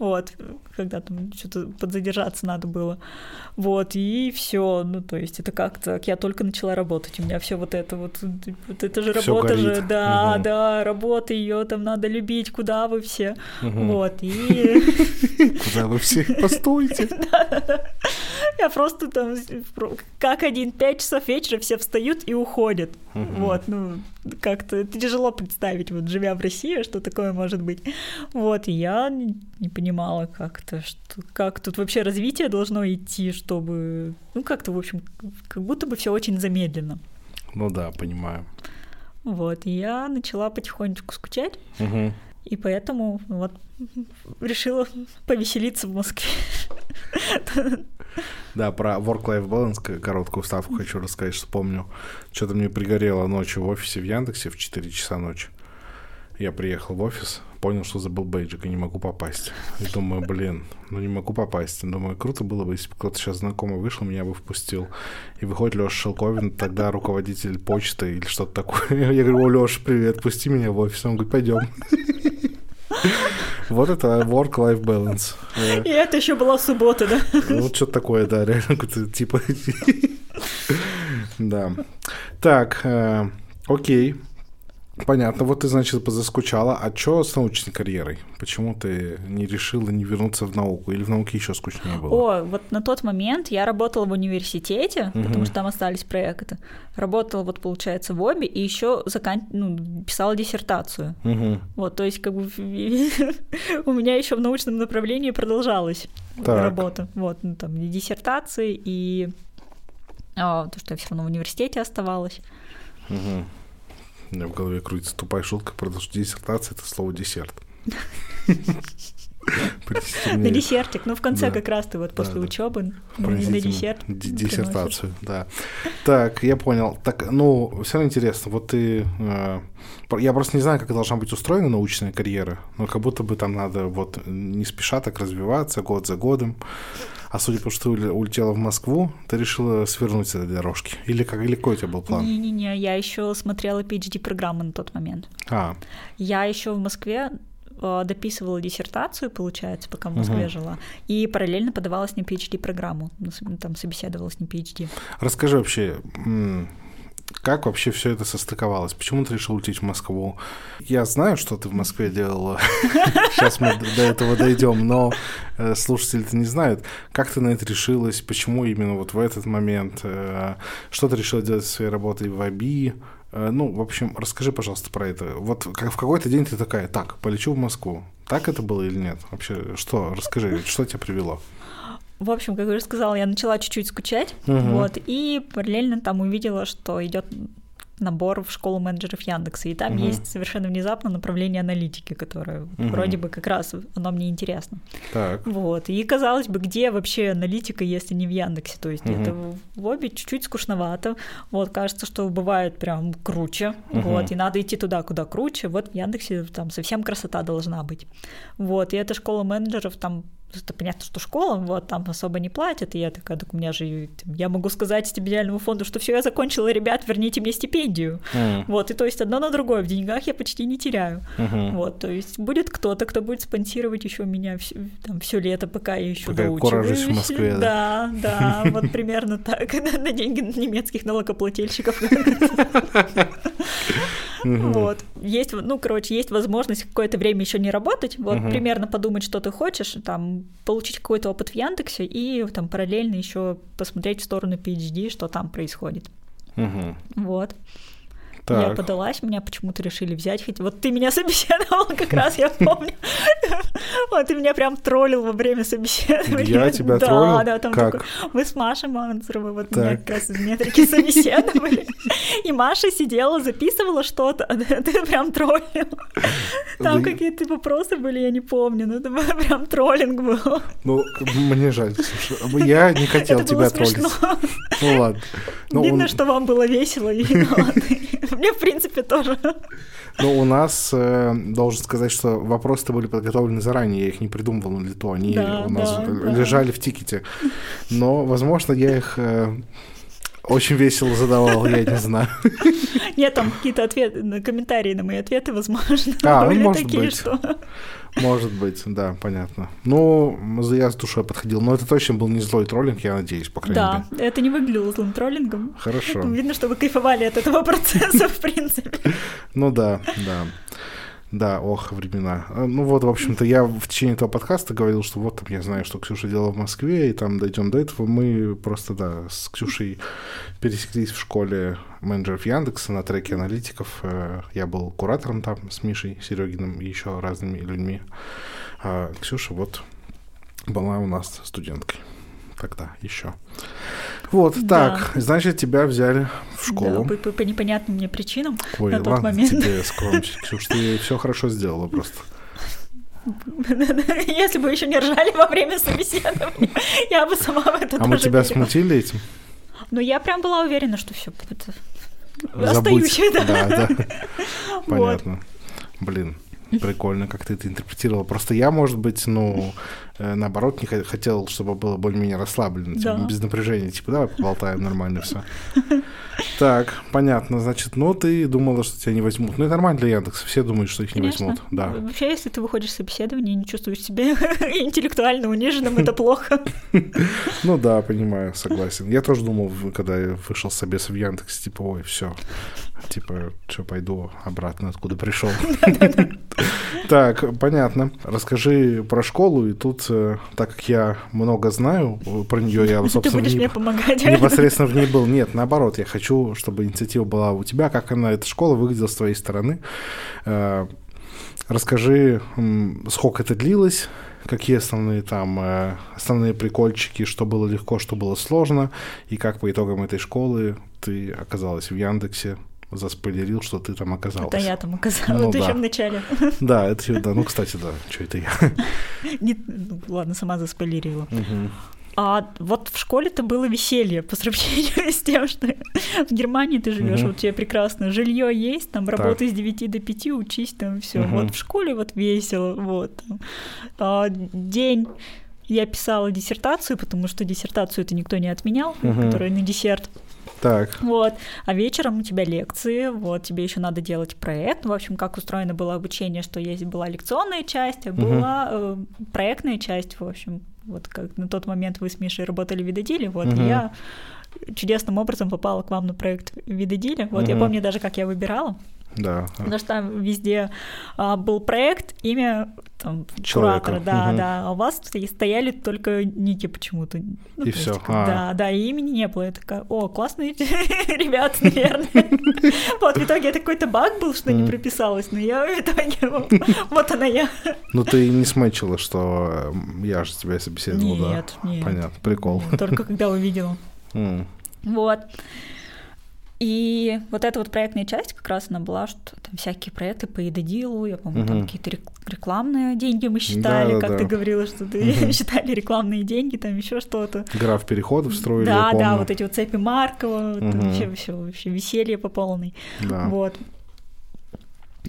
вот, когда там что-то подзадержаться надо было. Вот, и все. Ну, то есть, это как-то я только начала работать. У меня все вот это вот, вот это же всё работа горит. Же, да, uh-huh. да, работа, ее там надо любить, куда вы все. Uh-huh. Вот, и... Куда вы все, постойте. Я просто там, как один, пять часов вечера все встают и уходят. Uh-huh. Вот, ну, как-то тяжело представить, вот, живя в России, что такое может быть. Вот, и я не понимала как-то, что, как тут вообще развитие должно идти, чтобы... Ну, как-то, в общем, как будто бы все очень замедленно. Ну да, понимаю. Вот, и я начала потихонечку скучать. Uh-huh. И поэтому вот решила повеселиться в Москве. Да, про work-life balance короткую вставку хочу рассказать, что помню. Что-то мне пригорело ночью в офисе в Яндексе в четыре часа ночи. Я приехал в офис, понял, что забыл бейджик и не могу попасть. И думаю, блин, ну не могу попасть. Думаю, круто было бы, если бы кто-то сейчас знакомый вышел, меня бы впустил. И выходит Лёша Шелковин, тогда руководитель почты или что-то такое. Я говорю, о, Лёша, привет, пусти меня в офис. Он говорит, пойдем. Вот это work-life balance. И это еще была суббота, да? Вот что-то такое, да, реально, типа... Да. Так, окей. Понятно, вот ты, значит, позаскучала. А что с научной карьерой? Почему ты не решила не вернуться в науку? Или в науке еще скучнее было? О, вот на тот момент я работала в университете, угу. потому что там остались проекты. Работала, вот, получается, в о би и еще закан... ну, писала диссертацию. Угу. Вот, то есть, как бы у меня еще в научном направлении продолжалась так. работа. Вот, ну, там, и диссертации, и то, что я все равно в университете оставалась. Угу. У меня в голове крутится тупая шутка, потому что диссертация — это слово «десерт». На десертик, ну в конце как раз ты вот после учебы на десерт. Диссертацию, да. Так, я понял. Так, ну, все равно интересно, вот ты... Я просто не знаю, как должна быть устроена научная карьера, но как будто бы там надо вот не спеша так развиваться год за годом. А судя по тому, что ты улетела в Москву, ты решила свернуть с этой дорожки? Или, как, или какой у тебя был план? Не-не-не, я еще смотрела пи эйч ди-программы на тот момент. А. Я еще в Москве дописывала диссертацию, получается, пока в Москве угу. жила, и параллельно подавалась на пи эйч ди-программу, там собеседовалась на пи эйч ди. Расскажи вообще... Как вообще все это состыковалось? Почему ты решил улететь в Москву? Я знаю, что ты в Москве делала. Сейчас мы до этого дойдем, но слушатели-то не знают. Как ты на это решилась? Почему именно вот в этот момент? Что ты решила делать со своей работой в о би? Ну, в общем, расскажи, пожалуйста, про это. Вот как в какой-то день ты такая, так, полечу в Москву. Так это было или нет? Вообще, что? Расскажи, что тебя привело? В общем, как я уже сказала, я начала чуть-чуть скучать, uh-huh. вот, и параллельно там увидела, что идет набор в школу менеджеров Яндекса, и там uh-huh. есть совершенно внезапно направление аналитики, которое uh-huh. вроде бы как раз оно мне интересно. Так. Вот, и казалось бы, где вообще аналитика, если не в Яндексе, то есть uh-huh. это в обе чуть-чуть скучновато, вот, кажется, что бывает прям круче, uh-huh. вот, и надо идти туда, куда круче, вот в Яндексе там совсем красота должна быть, вот, и эта школа менеджеров там Это понятно, что школам вот, там особо не платят, и я такая, так у меня же, я могу сказать стипендиальному фонду, что все, я закончила, ребят, верните мне стипендию, mm. вот, и то есть одно на другое, в деньгах я почти не теряю, mm-hmm. вот, то есть будет кто-то, кто будет спонсировать еще меня все, там, все лето, пока я еще доучиваюсь. Пока коражусь в Москве. Да, да, вот примерно так, на деньги немецких налогоплательщиков. Mm-hmm. Вот. Есть, ну, короче, есть возможность какое-то время еще не работать, вот, mm-hmm. примерно подумать, что ты хочешь, там, получить какой-то опыт в Яндексе и там параллельно еще посмотреть в сторону пи эйч ди, что там происходит. Mm-hmm. Вот. Так. Я подалась, меня почему-то решили взять, хоть вот ты меня собеседовал как раз, я помню. Вот, ты меня прям троллил во время собеседования. Я тебя троллил? Да, да, там такой, вы с Машей Манцровой, вот меня как раз в метрике собеседовали, и Маша сидела, записывала что-то, а ты прям троллил. Там какие-то вопросы были, я не помню, но это прям троллинг был. Ну, мне жаль, слушай, я не хотел тебя троллить. Ну ладно. Видно, что вам было весело и мне, в принципе, тоже. Ну, у нас, э, должен сказать, что вопросы-то были подготовлены заранее, я их не придумывал на лету, они да, у нас да, лежали да. в тикете. Но, возможно, я их э, очень весело задавал, я не знаю. Нет, там какие-то ответы, комментарии на мои ответы, возможно, а, были ну, может такие, быть. Что... Может быть, да, понятно. Ну, я с душой подходил. Но это точно был не злой троллинг, я надеюсь, по крайней да, мере. Да, это не выглядело злым троллингом. Хорошо. Видно, что вы кайфовали от этого процесса, в принципе. Ну да, да. Да, ох, времена. Ну вот, в общем-то, я в течение этого подкаста говорил, что вот там я знаю, что Ксюша делала в Москве, и там дойдем до этого. Мы просто, да, с Ксюшей пересеклись в школе менеджеров Яндекса на треке аналитиков. Я был куратором там с Мишей Серёгиным и еще разными людьми. А Ксюша вот была у нас студенткой. Тогда еще. Вот, да. Так, значит, тебя взяли в школу. Да, по, по непонятным мне причинам. Ой, на тот ладно, момент. Тебе скромничать, Ксюш, ты все хорошо сделала просто. Если бы еще не ржали во время собеседования, я бы сама в это тоже. А мы тебя смутили этим? Ну, я прям была уверена, что все остаюсь. Да, да. Понятно. Блин. Прикольно, как ты это интерпретировала. Просто я, может быть, ну, наоборот, не хотел, чтобы было более-менее расслаблено, типа, да. без напряжения. Типа, давай поболтаем, нормально все. Так, понятно. Значит, ну, ты думала, что тебя не возьмут. Ну, это нормально для Яндекса. Все думают, что их не Конечно. возьмут. Да. Вообще, если ты выходишь в собеседование и не чувствуешь себя интеллектуально униженным, это плохо. Ну да, понимаю, согласен. Я тоже думал, когда я вышел с собеса в Яндексе, типа, ой, все. Типа, что, пойду обратно, откуда пришел. Так, понятно. Расскажи про школу. И тут, так как я много знаю про нее, я, собственно, непосредственно в ней был. Нет, наоборот, я хочу, чтобы инициатива была у тебя. Как она, эта школа, выглядела с твоей стороны. Расскажи, сколько это длилось, какие основные там основные прикольчики, что было легко, что было сложно, и как по итогам этой школы ты оказалась в Яндексе. Заспойлерил, что ты там оказалась. Это я там оказалась, ну, это да. еще в начале. Да, это еще, да, ну, кстати, да, что это я. Не, ну, ладно, сама заспойлерила. Угу. А вот в школе-то было веселье по сравнению с тем, что в Германии ты живешь, угу. вот тебе прекрасно жилье есть, там работай с девяти до пяти, учись там, все. Угу. Вот в школе вот весело, вот. А, день... Я писала диссертацию, потому что диссертацию-то никто не отменял, угу. которая на десерт. Так. Вот. А вечером у тебя лекции, вот, тебе еще надо делать проект. В общем, как устроено было обучение, что есть была лекционная часть, а была угу. э, проектная часть, в общем. Вот как на тот момент вы с Мишей работали в видодиле, вот, угу. и я чудесным образом попала к вам на проект видодиля. Вот, угу. я помню даже, как я выбирала. Да. Потому что там везде а, был проект, имя там, куратора, да, угу. да. А у вас стояли только ники почему-то. Ну, и все. Как, а. Да, да, и имени не было. Я такая, о, классные ребята, наверное. Вот в итоге это какой-то баг был, что не прописалась, но я в итоге вот она я. Ну ты не смачила, что я же тебя собеседовал, да? Нет, нет. Понятно, прикол. Только когда увидела. Вот. И вот эта вот проектная часть как раз она была, что там всякие проекты по едодилу, я помню, угу. там какие-то рекламные деньги мы считали, да, как да. ты говорила, что ты угу. считали рекламные деньги, там еще что-то. Граф переходов строили, да, я помню. Да, вот эти вот цепи Маркова, угу. вообще, вообще, вообще веселье по полной, да. вот.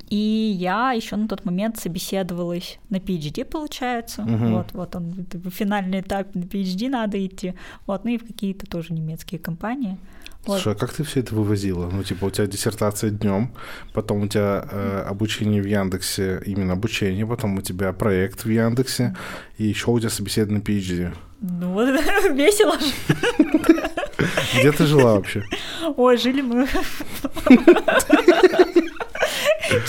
И я еще на тот момент собеседовалась на пи эйч ди, получается. Uh-huh. Вот, вот он, финальный этап, на пи эйч ди надо идти. Вот, ну и в какие-то тоже немецкие компании. Вот. Слушай, а как ты все это вывозила? Ну, типа, у тебя диссертация днем, потом у тебя э, обучение в Яндексе, именно обучение, потом у тебя проект в Яндексе, и еще у тебя собеседование на пи эйч ди. Ну, вот весело. Где ты жила вообще? Ой, жили мы...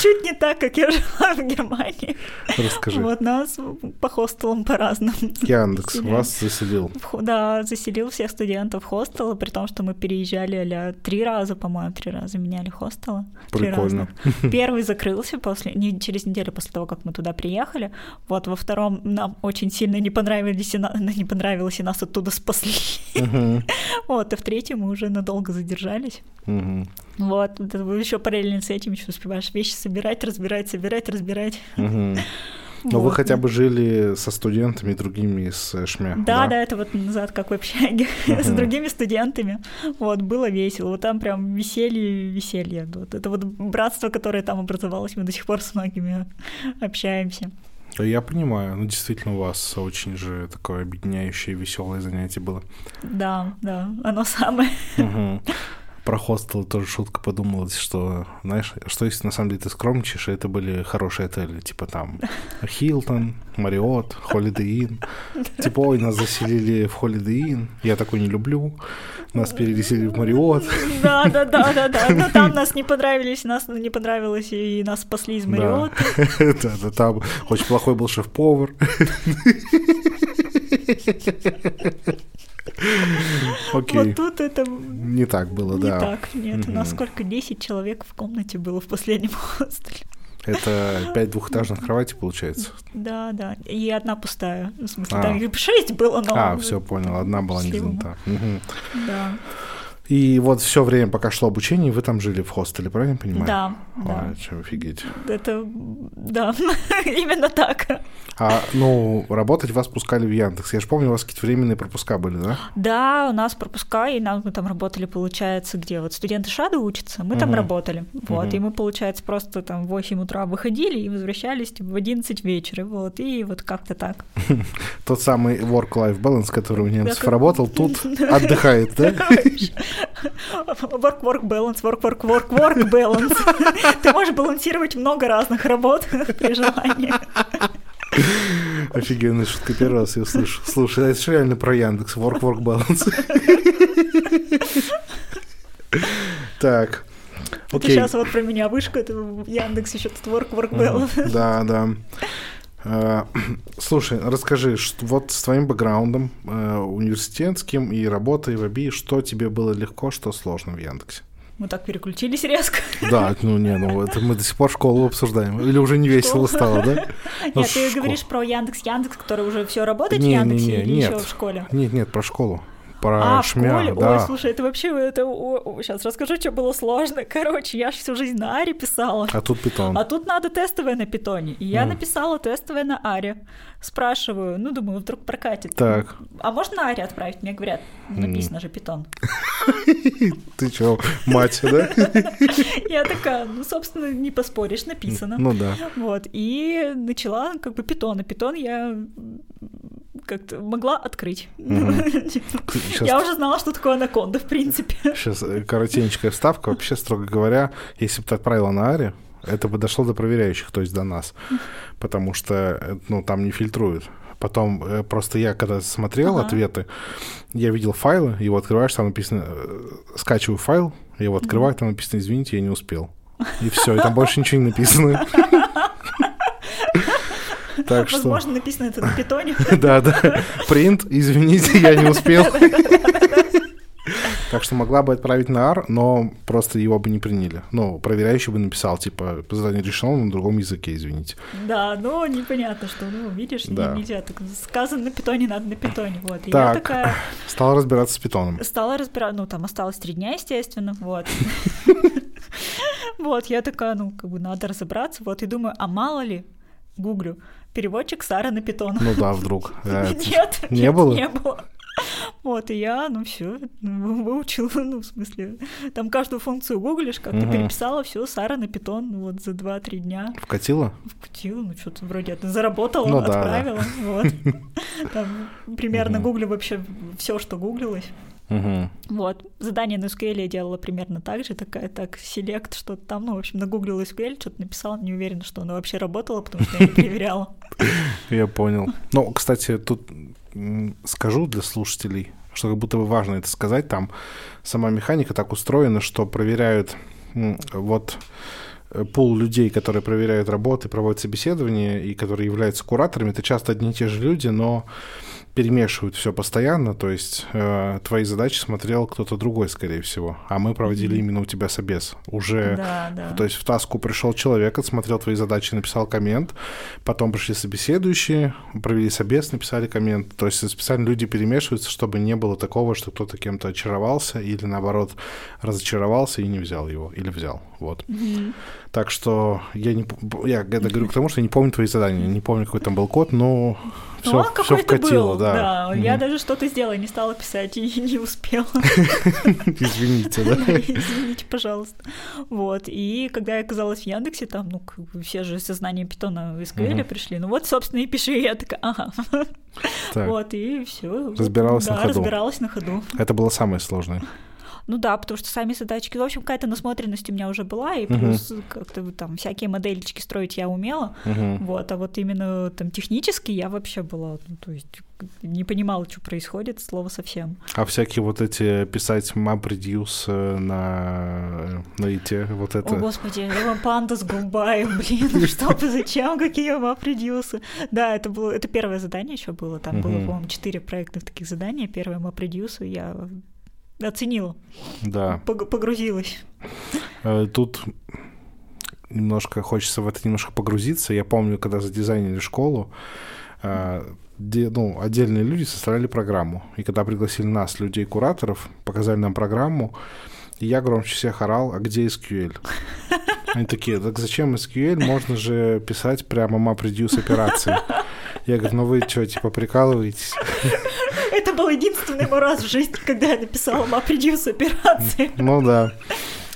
Чуть не так, как я жила в Германии. Расскажи. Вот нас по хостелам по-разному. Яндекс вас заселил. Да, заселил всех студентов в хостелы, при том, что мы переезжали а-ля три раза, по-моему, три раза меняли хостелы. Прикольно. Первый закрылся после, не, через неделю после того, как мы туда приехали. Вот во втором нам очень сильно не понравились, и, на, не понравилось, и нас оттуда спасли. Uh-huh. Вот, и в третьем мы уже надолго задержались. Uh-huh. Вот, еще параллельно с этим еще успеваешь вещи собирать, разбирать, собирать, разбирать. Угу. Но вот. Вы хотя бы жили со студентами и другими из ШМЯ. Да, да, да, это вот назад, как в общаге, угу. с другими студентами. Вот, было весело. Вот там прям веселье, веселье. Вот это вот братство, которое там образовалось, мы до сих пор с многими общаемся. Я понимаю, ну действительно у вас очень же такое объединяющее, веселое занятие было. Да, да, оно самое. Угу. Про хостелы тоже шутка подумалась, что, знаешь, что если на самом деле ты скромничаешь, и это были хорошие отели, типа там Хилтон, Мариотт, Холидейн. Типа, ой, нас заселили в Холидейн, я такой не люблю, нас переселили в Мариотт. Да-да-да, но там нас не понравились, нас не понравилось, и нас спасли из Мариотта. Да-да, там очень плохой был шеф-повар. Окей. Вот тут это... Не так было, не да. Не так, нет. Mm-hmm. У нас сколько? десять человек в комнате было в последнем хостеле. Это пять двухэтажных кроватей, получается? Да, да. И одна пустая. В смысле, а. там шесть было, но... А, все, понял. Одна была не занята. Угу. Да. И вот все время, пока шло обучение, вы там жили в хостеле, правильно я понимаю? Да. Ой, да. Что, офигеть. Это, да, именно так. А, ну, работать вас пускали в Яндекс. Я же помню, у вас какие-то временные пропуска были, да? Да, у нас пропуска, и нам мы там работали, получается, где вот студенты ШАДа учатся, мы угу. там работали. Вот, угу. и мы, получается, просто там в восемь утра выходили и возвращались типа в одиннадцать вечера, вот, и вот как-то так. Тот самый work-life balance, который у немцев работал, тут отдыхает, да? Work-work balance, work-work-work-work balance. Ты можешь балансировать много разных работ при желании. Офигенная шутка, первый раз я слышу. Слушай, это же реально про Яндекс, work-work balance. Так, окей. Сейчас вот про меня вышка, это Яндекс еще тут work-work balance. Да, да. Слушай, расскажи, вот с твоим бэкграундом университетским и работой в о би, что тебе было легко, что сложно в Яндексе? Мы так переключились резко. Да, ну не, ну это мы до сих пор школу обсуждаем. Или уже не весело стало, да? Ну, нет, ты школ... говоришь про Яндекс, Яндекс, который уже все работает не, в Яндексе не, не, или нет, еще в школе? Нет, нет, про школу. Про а, шмя, в школе? Да. Ой, слушай, это вообще... Это, о, о, сейчас расскажу, что было сложно. Короче, я же всю жизнь на Аре писала. А тут питон. А тут надо тестовое на питоне. И я mm. написала тестовое на Аре. Спрашиваю, ну, думаю, вдруг прокатит. Так. А можно на Аре отправить? Мне говорят, написано же питон. Ты чё, мать, да? Я такая, ну, собственно, не поспоришь, написано. Ну, да. Вот, и начала как бы питон. И питон я... как-то могла открыть. Mm-hmm. Я уже знала, что такое анаконда, в принципе. Сейчас коротенькая вставка. Вообще, строго говоря, если бы ты отправила на Аре, это бы дошло до проверяющих, то есть до нас. Потому что ну, там не фильтруют. Потом просто я, когда смотрел uh-huh. ответы, я видел файлы, его открываешь, там написано... Скачиваю файл, его открываю, там написано, извините, я не успел. И все, и там больше ничего не написано. Так возможно, что... написано это на питоне. Да, да. Принт, извините, я не успел. Так что могла бы отправить на ар, но просто его бы не приняли. Ну, проверяющий бы написал, типа, задание решено на другом языке, извините. Да, ну, непонятно, что, ну, видишь, да. нельзя. Так сказано на питоне, надо на питоне. Вот. И так, я такая... стала разбираться с питоном. Стала разбираться, ну, там осталось три дня, естественно, вот. Вот, я такая, ну, как бы надо разобраться, вот, и думаю, а мало ли, гуглю. Переводчик Сары на питон. Ну да, вдруг. Нет, не было. Вот, и я, ну все, выучила, ну, в смысле, там каждую функцию гуглишь, как-то угу. переписала, все, Сара на питон, вот, за два-три дня. Вкатила? Вкатила, ну, что-то вроде заработала, ну, отправила, да, да. вот. Там примерно угу. гуглю вообще все, что гуглилось. Угу. Вот, задание на эс ку эль я делала примерно так же, такая, так, селект, что-то там, ну, в общем, нагуглила эс ку эль, что-то написала, не уверена, что оно вообще работало, потому что я не проверяла. Я понял. Ну, кстати, тут скажу для слушателей, что как будто бы важно это сказать, там сама механика так устроена, что проверяют вот пул людей, которые проверяют работы, проводят собеседования и которые являются кураторами, это часто одни и те же люди, но перемешивают все постоянно, то есть э, твои задачи смотрел кто-то другой, скорее всего, а мы проводили mm-hmm. именно у тебя собес. Уже, да, да. То есть в таску пришел человек, отсмотрел твои задачи, написал коммент, потом пришли собеседующие, провели собес, написали коммент, то есть специально люди перемешиваются, чтобы не было такого, что кто-то кем-то очаровался или, наоборот, разочаровался и не взял его, или взял, вот. Mm-hmm. Так что я, не, я это говорю к тому, что я не помню твои задания, не помню, какой там был код, но все, а, все вкатило. Был, да, да. Mm-hmm. Я даже что-то сделала, не стала писать и не успела. Извините, да? Извините, пожалуйста. Вот, и когда я оказалась в Яндексе, там, ну, все же со знанием питона в эс ку эль пришли, ну вот, собственно, и пиши, я такая, ага. Вот, и все. Разбиралась на ходу. разбиралась на ходу. Это было самое сложное. Ну да, потому что сами задачки... В общем, какая-то насмотренность у меня уже была, и плюс uh-huh. как-то там всякие модельчики строить я умела, uh-huh. вот, а вот именно там технически я вообще была, ну, то есть не понимала, что происходит, слово совсем. А всякие вот эти писать MapReduce на, на ите, вот это... О, господи, я вам панда с Гумбай, блин, ну что, зачем, какие MapReduce? Да, это было, это первое задание еще было, там uh-huh. было, по-моему, четыре проектных таких задания, первое MapReduce, я... Оценила. Да. Погрузилась. Тут немножко хочется в это немножко погрузиться. Я помню, когда задизайнили школу, ну, отдельные люди составляли программу. И когда пригласили нас, людей-кураторов, показали нам программу, я громче всех орал, а где эс ку эль? Они такие, так зачем эс ку эль? Можно же писать прямо MapReduce операции. Я говорю, ну вы что, типа прикалываетесь? Это был единственный мой раз в жизни, когда я написала MapReduce операции. Ну да.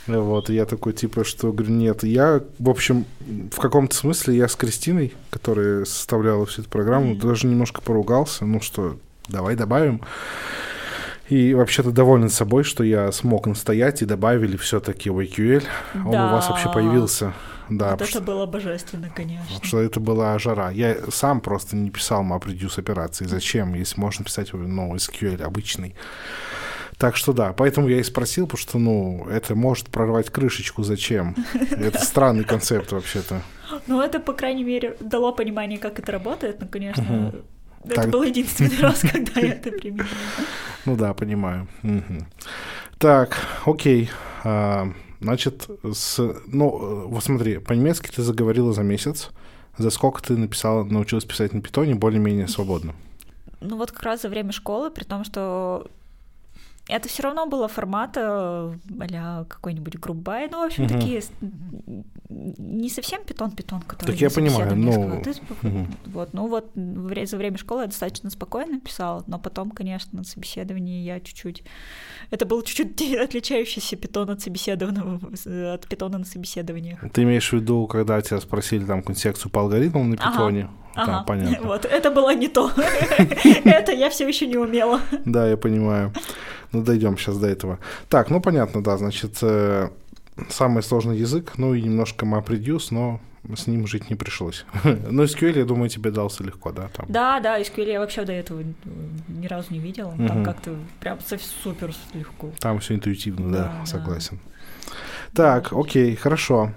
Вот, и я такой, типа, что, говорю, нет. Я, в общем, в каком-то смысле я с Кристиной, которая составляла всю эту программу, mm-hmm. даже немножко поругался. Ну что, давай добавим. И вообще-то доволен собой, что я смог настоять и добавили все-таки о кью эль. Да. Он у вас вообще появился. Да, вот потому, это было божественно, конечно. Потому что это была жара. Я сам просто не писал MapReduce операции. Зачем, если можно писать ну, эс ку эль обычный. Так что да, поэтому я и спросил, потому что ну, это может прорвать крышечку. Зачем? Это странный концепт вообще-то. Ну это, по крайней мере, дало понимание, как это работает. Ну, конечно... Это так. был единственный раз, когда я это применила. Ну да, понимаю. Угу. Так, окей. А, значит, с, ну, вот смотри, по-немецки ты заговорила за месяц. За сколько ты написала, научилась писать на питоне более-менее свободно? Ну вот как раз за время школы, при том, что это все равно было формата а-ля какой-нибудь грубай, ну, в общем, угу. такие... Не совсем питон-питон, который... Так я понимаю, но... Ты... Угу. Вот, ну вот за время школы я достаточно спокойно писала, но потом, конечно, на собеседовании я чуть-чуть... Это был чуть-чуть отличающийся питон от собеседованного, от питона на собеседованиях. Ты имеешь в виду, когда тебя спросили там какую-нибудь секцию по алгоритмам на питоне? Ага. Да, ага, понятно. Вот, это было не то. Это я все еще не умела. Да, я понимаю. Ну, дойдем сейчас до этого. Так, ну понятно, да, значит, э, самый сложный язык, ну и немножко MapReduce, но с ним жить не пришлось. Но эс ку эль, я думаю, тебе дался легко, да? Там. Да, да, эс ку эль я вообще до этого ни разу не видела. Там угу. как-то прям супер легко. Там все интуитивно, да, да согласен. Да. Так, окей, хорошо.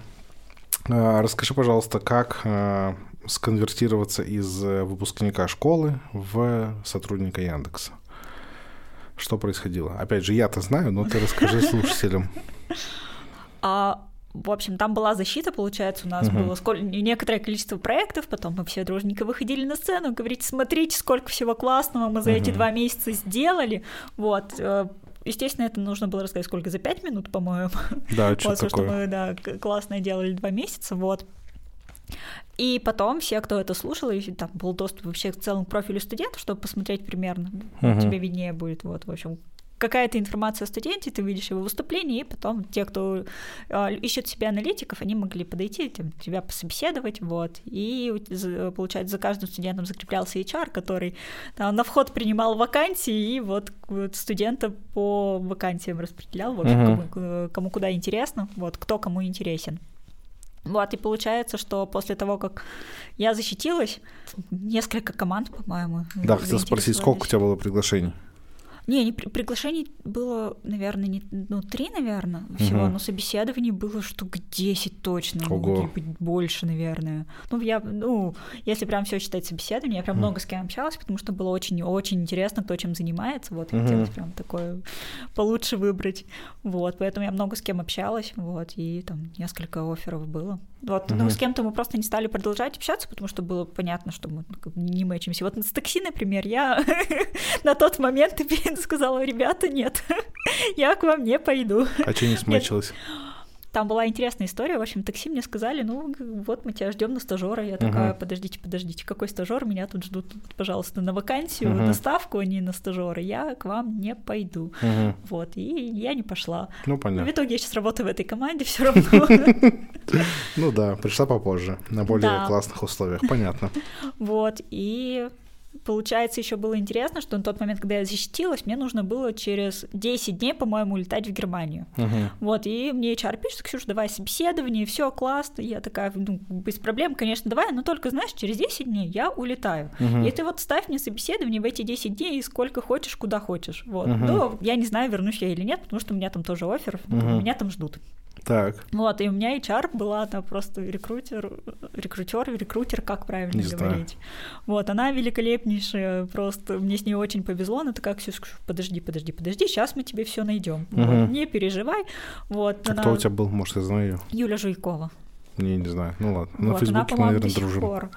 Э, расскажи, пожалуйста, как... Э, сконвертироваться из выпускника школы в сотрудника Яндекса. Что происходило? Опять же, я-то знаю, но ты расскажи слушателям. А, в общем, там была защита, получается, у нас угу. было сколь... некоторое количество проектов, потом мы все дружненько выходили на сцену, говорите, смотрите, сколько всего классного мы за угу. эти два месяца сделали. Вот. Естественно, это нужно было рассказать, сколько? За пять минут, по-моему. Да, что-то такое. Что мы, да, классное делали два месяца, вот. И потом все, кто это слушал, и там был доступ вообще к целому профилю студентов, чтобы посмотреть примерно, uh-huh. тебе виднее будет, вот, в общем, какая-то информация о студенте, ты видишь его выступление, и потом те, кто э, ищет себе аналитиков, они могли подойти, там, тебя пособеседовать, вот, и, получается, за каждым студентом закреплялся эйч ар, который там, на вход принимал вакансии, и вот, вот студента по вакансиям распределял, в общем, uh-huh. кому, кому куда интересно, вот, кто кому интересен. Вот, и получается, что после того, как я защитилась, несколько команд, по-моему. Да, хотел спросить, сколько у тебя было приглашений? Не, не при, приглашений было, наверное, не, ну, три, наверное, всего, угу. но собеседований было штук десять точно, ну, больше, наверное. Ну, я, ну, если прям все считать собеседованием, я прям угу. много с кем общалась, потому что было очень-очень интересно, кто чем занимается, вот, и угу. хотелось прям такое получше выбрать, вот, поэтому я много с кем общалась, вот, и там несколько офферов было. Вот, угу. ну, с кем-то мы просто не стали продолжать общаться, потому что было понятно, что мы не мэчимся. Вот с такси, например, я на тот момент сказала: ребята, нет, я к вам не пойду. А что не смачилось? Там была интересная история. В общем, такси мне сказали: ну, вот мы тебя ждем на стажера. Я такая: угу. подождите, подождите, какой стажер? Меня тут ждут, пожалуйста, на вакансию, угу. на ставку, а не на стажера. Я к вам не пойду. Угу. Вот, и я не пошла. Ну, понятно. В итоге я сейчас работаю в этой команде все равно. Ну да, пришла попозже, на более классных условиях, понятно. Вот, и... Получается, еще было интересно, что на тот момент, когда я защитилась, мне нужно было через десять дней, по-моему, улетать в Германию. Uh-huh. Вот, и мне эйч ар пишет: Ксюша, давай собеседование, все классно. Я такая: ну, без проблем, конечно, давай, но только, знаешь, через десять дней я улетаю. Uh-huh. И ты вот ставь мне собеседование в эти десять дней и сколько хочешь, куда хочешь. Вот. Uh-huh. Ну, я не знаю, вернусь я или нет, потому что у меня там тоже оффер, uh-huh. меня там ждут. Так. Вот, и у меня эйч ар была, там просто рекрутер, рекрутер, рекрутер, как правильно не говорить. Знаю. Вот, она великолепнейшая, просто мне с ней очень повезло, она такая: Ксюша, подожди, подожди, подожди, сейчас мы тебе все найдем, угу. вот, не переживай. Вот, а она... кто у тебя был, может, я знаю ее? Юля Жуйкова. Не, не знаю, ну ладно, на вот, Фейсбуке, наверное, до сих дружим. Пор...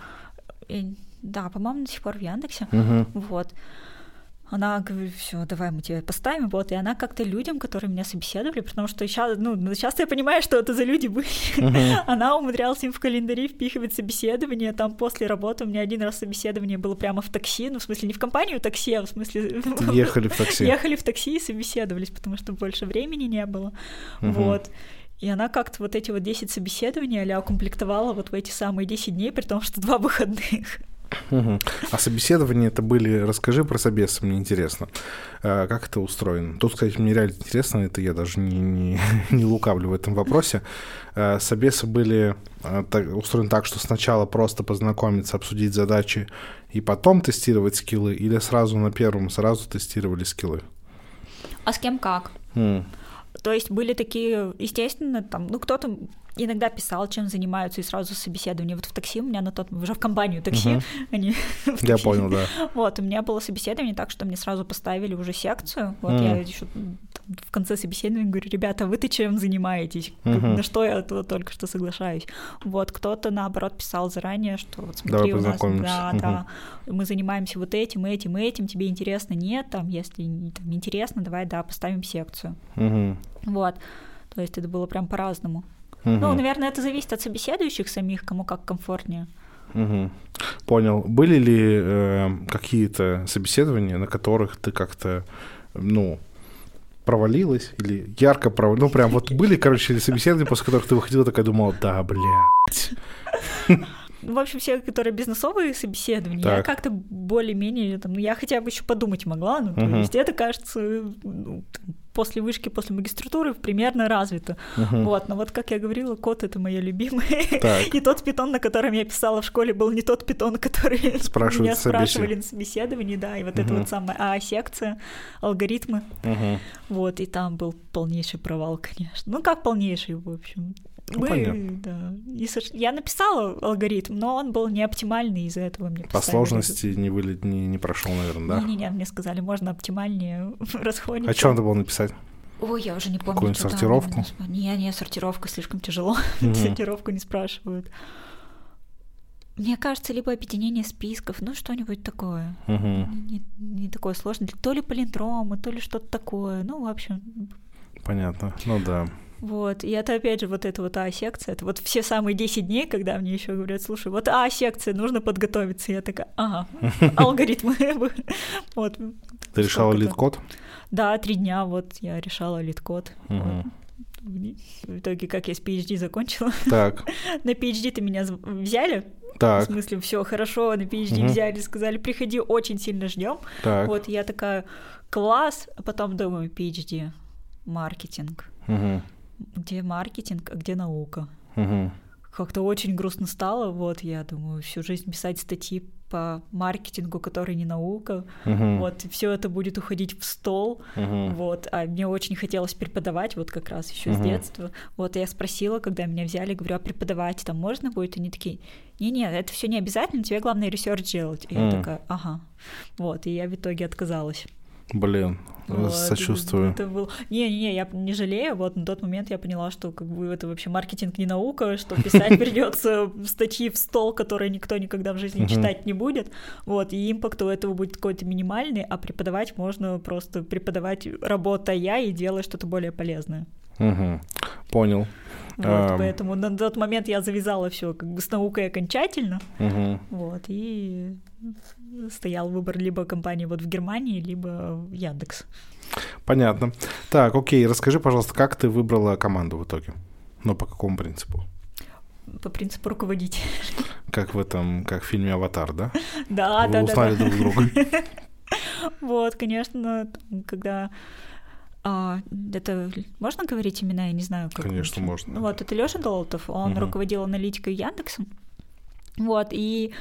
Да, по-моему, до сих пор в Яндексе, угу. вот. Она говорит: все, давай мы тебя поставим. Вот, и она как-то людям, которые меня собеседовали, потому что сейчас, ну, сейчас я понимаю, что это за люди были. Uh-huh. Она умудрялась им в календари впихивать собеседование. Там после работы у меня один раз собеседование было прямо в такси. Ну, в смысле, не в компанию такси, а в смысле... Ехали в такси. Ехали в такси и собеседовались, потому что больше времени не было. Uh-huh. Вот. И она как-то вот эти вот десять собеседований а-ля укомплектовала вот в эти самые десять дней, при том, что два выходных. Угу. А собеседования это были... Расскажи про собесы, мне интересно. А, как это устроено? Тут, кстати, мне реально интересно, это я даже не, не, не лукавлю в этом вопросе. А, собесы были а, так, устроены так, что сначала просто познакомиться, обсудить задачи и потом тестировать скиллы, или сразу на первом сразу тестировали скиллы? А с кем как? М. То есть были такие, естественно, там, ну, кто-то иногда писал, чем занимаются, и сразу собеседование. Вот в такси у меня на тот... Уже в компанию такси. Uh-huh. Они я такси. Понял, да. Вот, у меня было собеседование так, что мне сразу поставили уже секцию. Вот uh-huh. я еще в конце собеседования говорю: ребята, вы-то чем занимаетесь? Uh-huh. На что я только что соглашаюсь? Вот, кто-то, наоборот, писал заранее, что вот смотри, давай у нас... Да, uh-huh. да, мы занимаемся вот этим, этим, этим, тебе интересно? Нет, там, если там, интересно, давай, да, поставим секцию. Uh-huh. Вот, то есть это было прям по-разному. Угу. Ну, наверное, это зависит от собеседующих самих, кому как комфортнее. Угу. Понял. Были ли э, какие-то собеседования, на которых ты как-то, ну, провалилась или ярко провалилась? Ну, прям вот были, короче, собеседования, после которых ты выходила такая, думала: да, блядь. В общем, все, которые бизнесовые собеседования, так. я как-то более-менее, там, ну, я хотя бы еще подумать могла, ну, uh-huh. то есть это, кажется, ну, после вышки, после магистратуры примерно развито, uh-huh. вот, но вот, как я говорила, код — это моё любимое, и тот питон, на котором я писала в школе, был не тот питон, который меня спрашивали на собеседовании, да, и вот uh-huh. это вот самое, а секция, алгоритмы, uh-huh. вот, и там был полнейший провал, конечно, ну, как полнейший, в общем. Мы, да, сош... Я написала алгоритм, но он был не оптимальный, из-за этого мне по сложности не, вылет... не, не прошел, наверное, да? Не-не-не, мне сказали, можно оптимальнее расходиться. А что надо было написать? Ой, я уже не помню. Какую-нибудь сортировку? Не-не, сортировка слишком тяжело, mm-hmm. сортировку не спрашивают. Мне кажется, либо объединение списков, ну, что-нибудь такое. Mm-hmm. Не, не такое сложное, то ли палиндромы, то ли что-то такое, ну, в общем... Понятно, ну да. Вот, и это опять же вот эта вот А-секция, это вот все самые десять дней, когда мне еще говорят, слушай, вот А-секция, нужно подготовиться, я такая, ага, алгоритмы. Ты решала лид-код? Да, три дня вот я решала лид-код. В итоге, как я с PhD закончила. Так. На PhD-то меня взяли. Так. В смысле, все хорошо, на PhD угу. взяли, сказали, приходи, очень сильно ждем. Так. Вот я такая, класс, а потом думаю, PhD, маркетинг. Угу. Где маркетинг, а где наука? Угу. Как-то очень грустно стало, вот я думаю, всю жизнь писать статьи по маркетингу, который не наука, uh-huh. вот, все это будет уходить в стол, uh-huh. вот, а мне очень хотелось преподавать, вот как раз еще uh-huh. с детства, вот, я спросила, когда меня взяли, говорю, а преподавать там можно будет? Они такие, не-не, это все не обязательно, тебе главное ресерч делать, и uh-huh. я такая, ага, вот, и я в итоге отказалась. Блин, вот, сочувствую. Это был... Не-не-не, я не жалею. Вот на тот момент я поняла, что как бы это вообще маркетинг не наука, что писать придется статьи в стол, которые никто никогда в жизни читать не будет. Вот, и импакт у этого будет какой-то минимальный, а преподавать можно просто преподавать, работая и делая что-то более полезное. Понял. Вот, поэтому на тот момент я завязала все как бы с наукой окончательно. Вот, и... стоял выбор либо компании вот в Германии, либо Яндекс. Понятно. Так, окей, расскажи, пожалуйста, как ты выбрала команду в итоге? Ну, по какому принципу? По принципу руководителя. Как в этом, как в фильме «Аватар», да? Да, да, да. Вы узнали друг друга. Вот, конечно, когда... А, это можно говорить имена? Я не знаю, как. Конечно, можно. Вот, это Лёша Долотов, он руководил аналитикой Яндексом. Вот, и...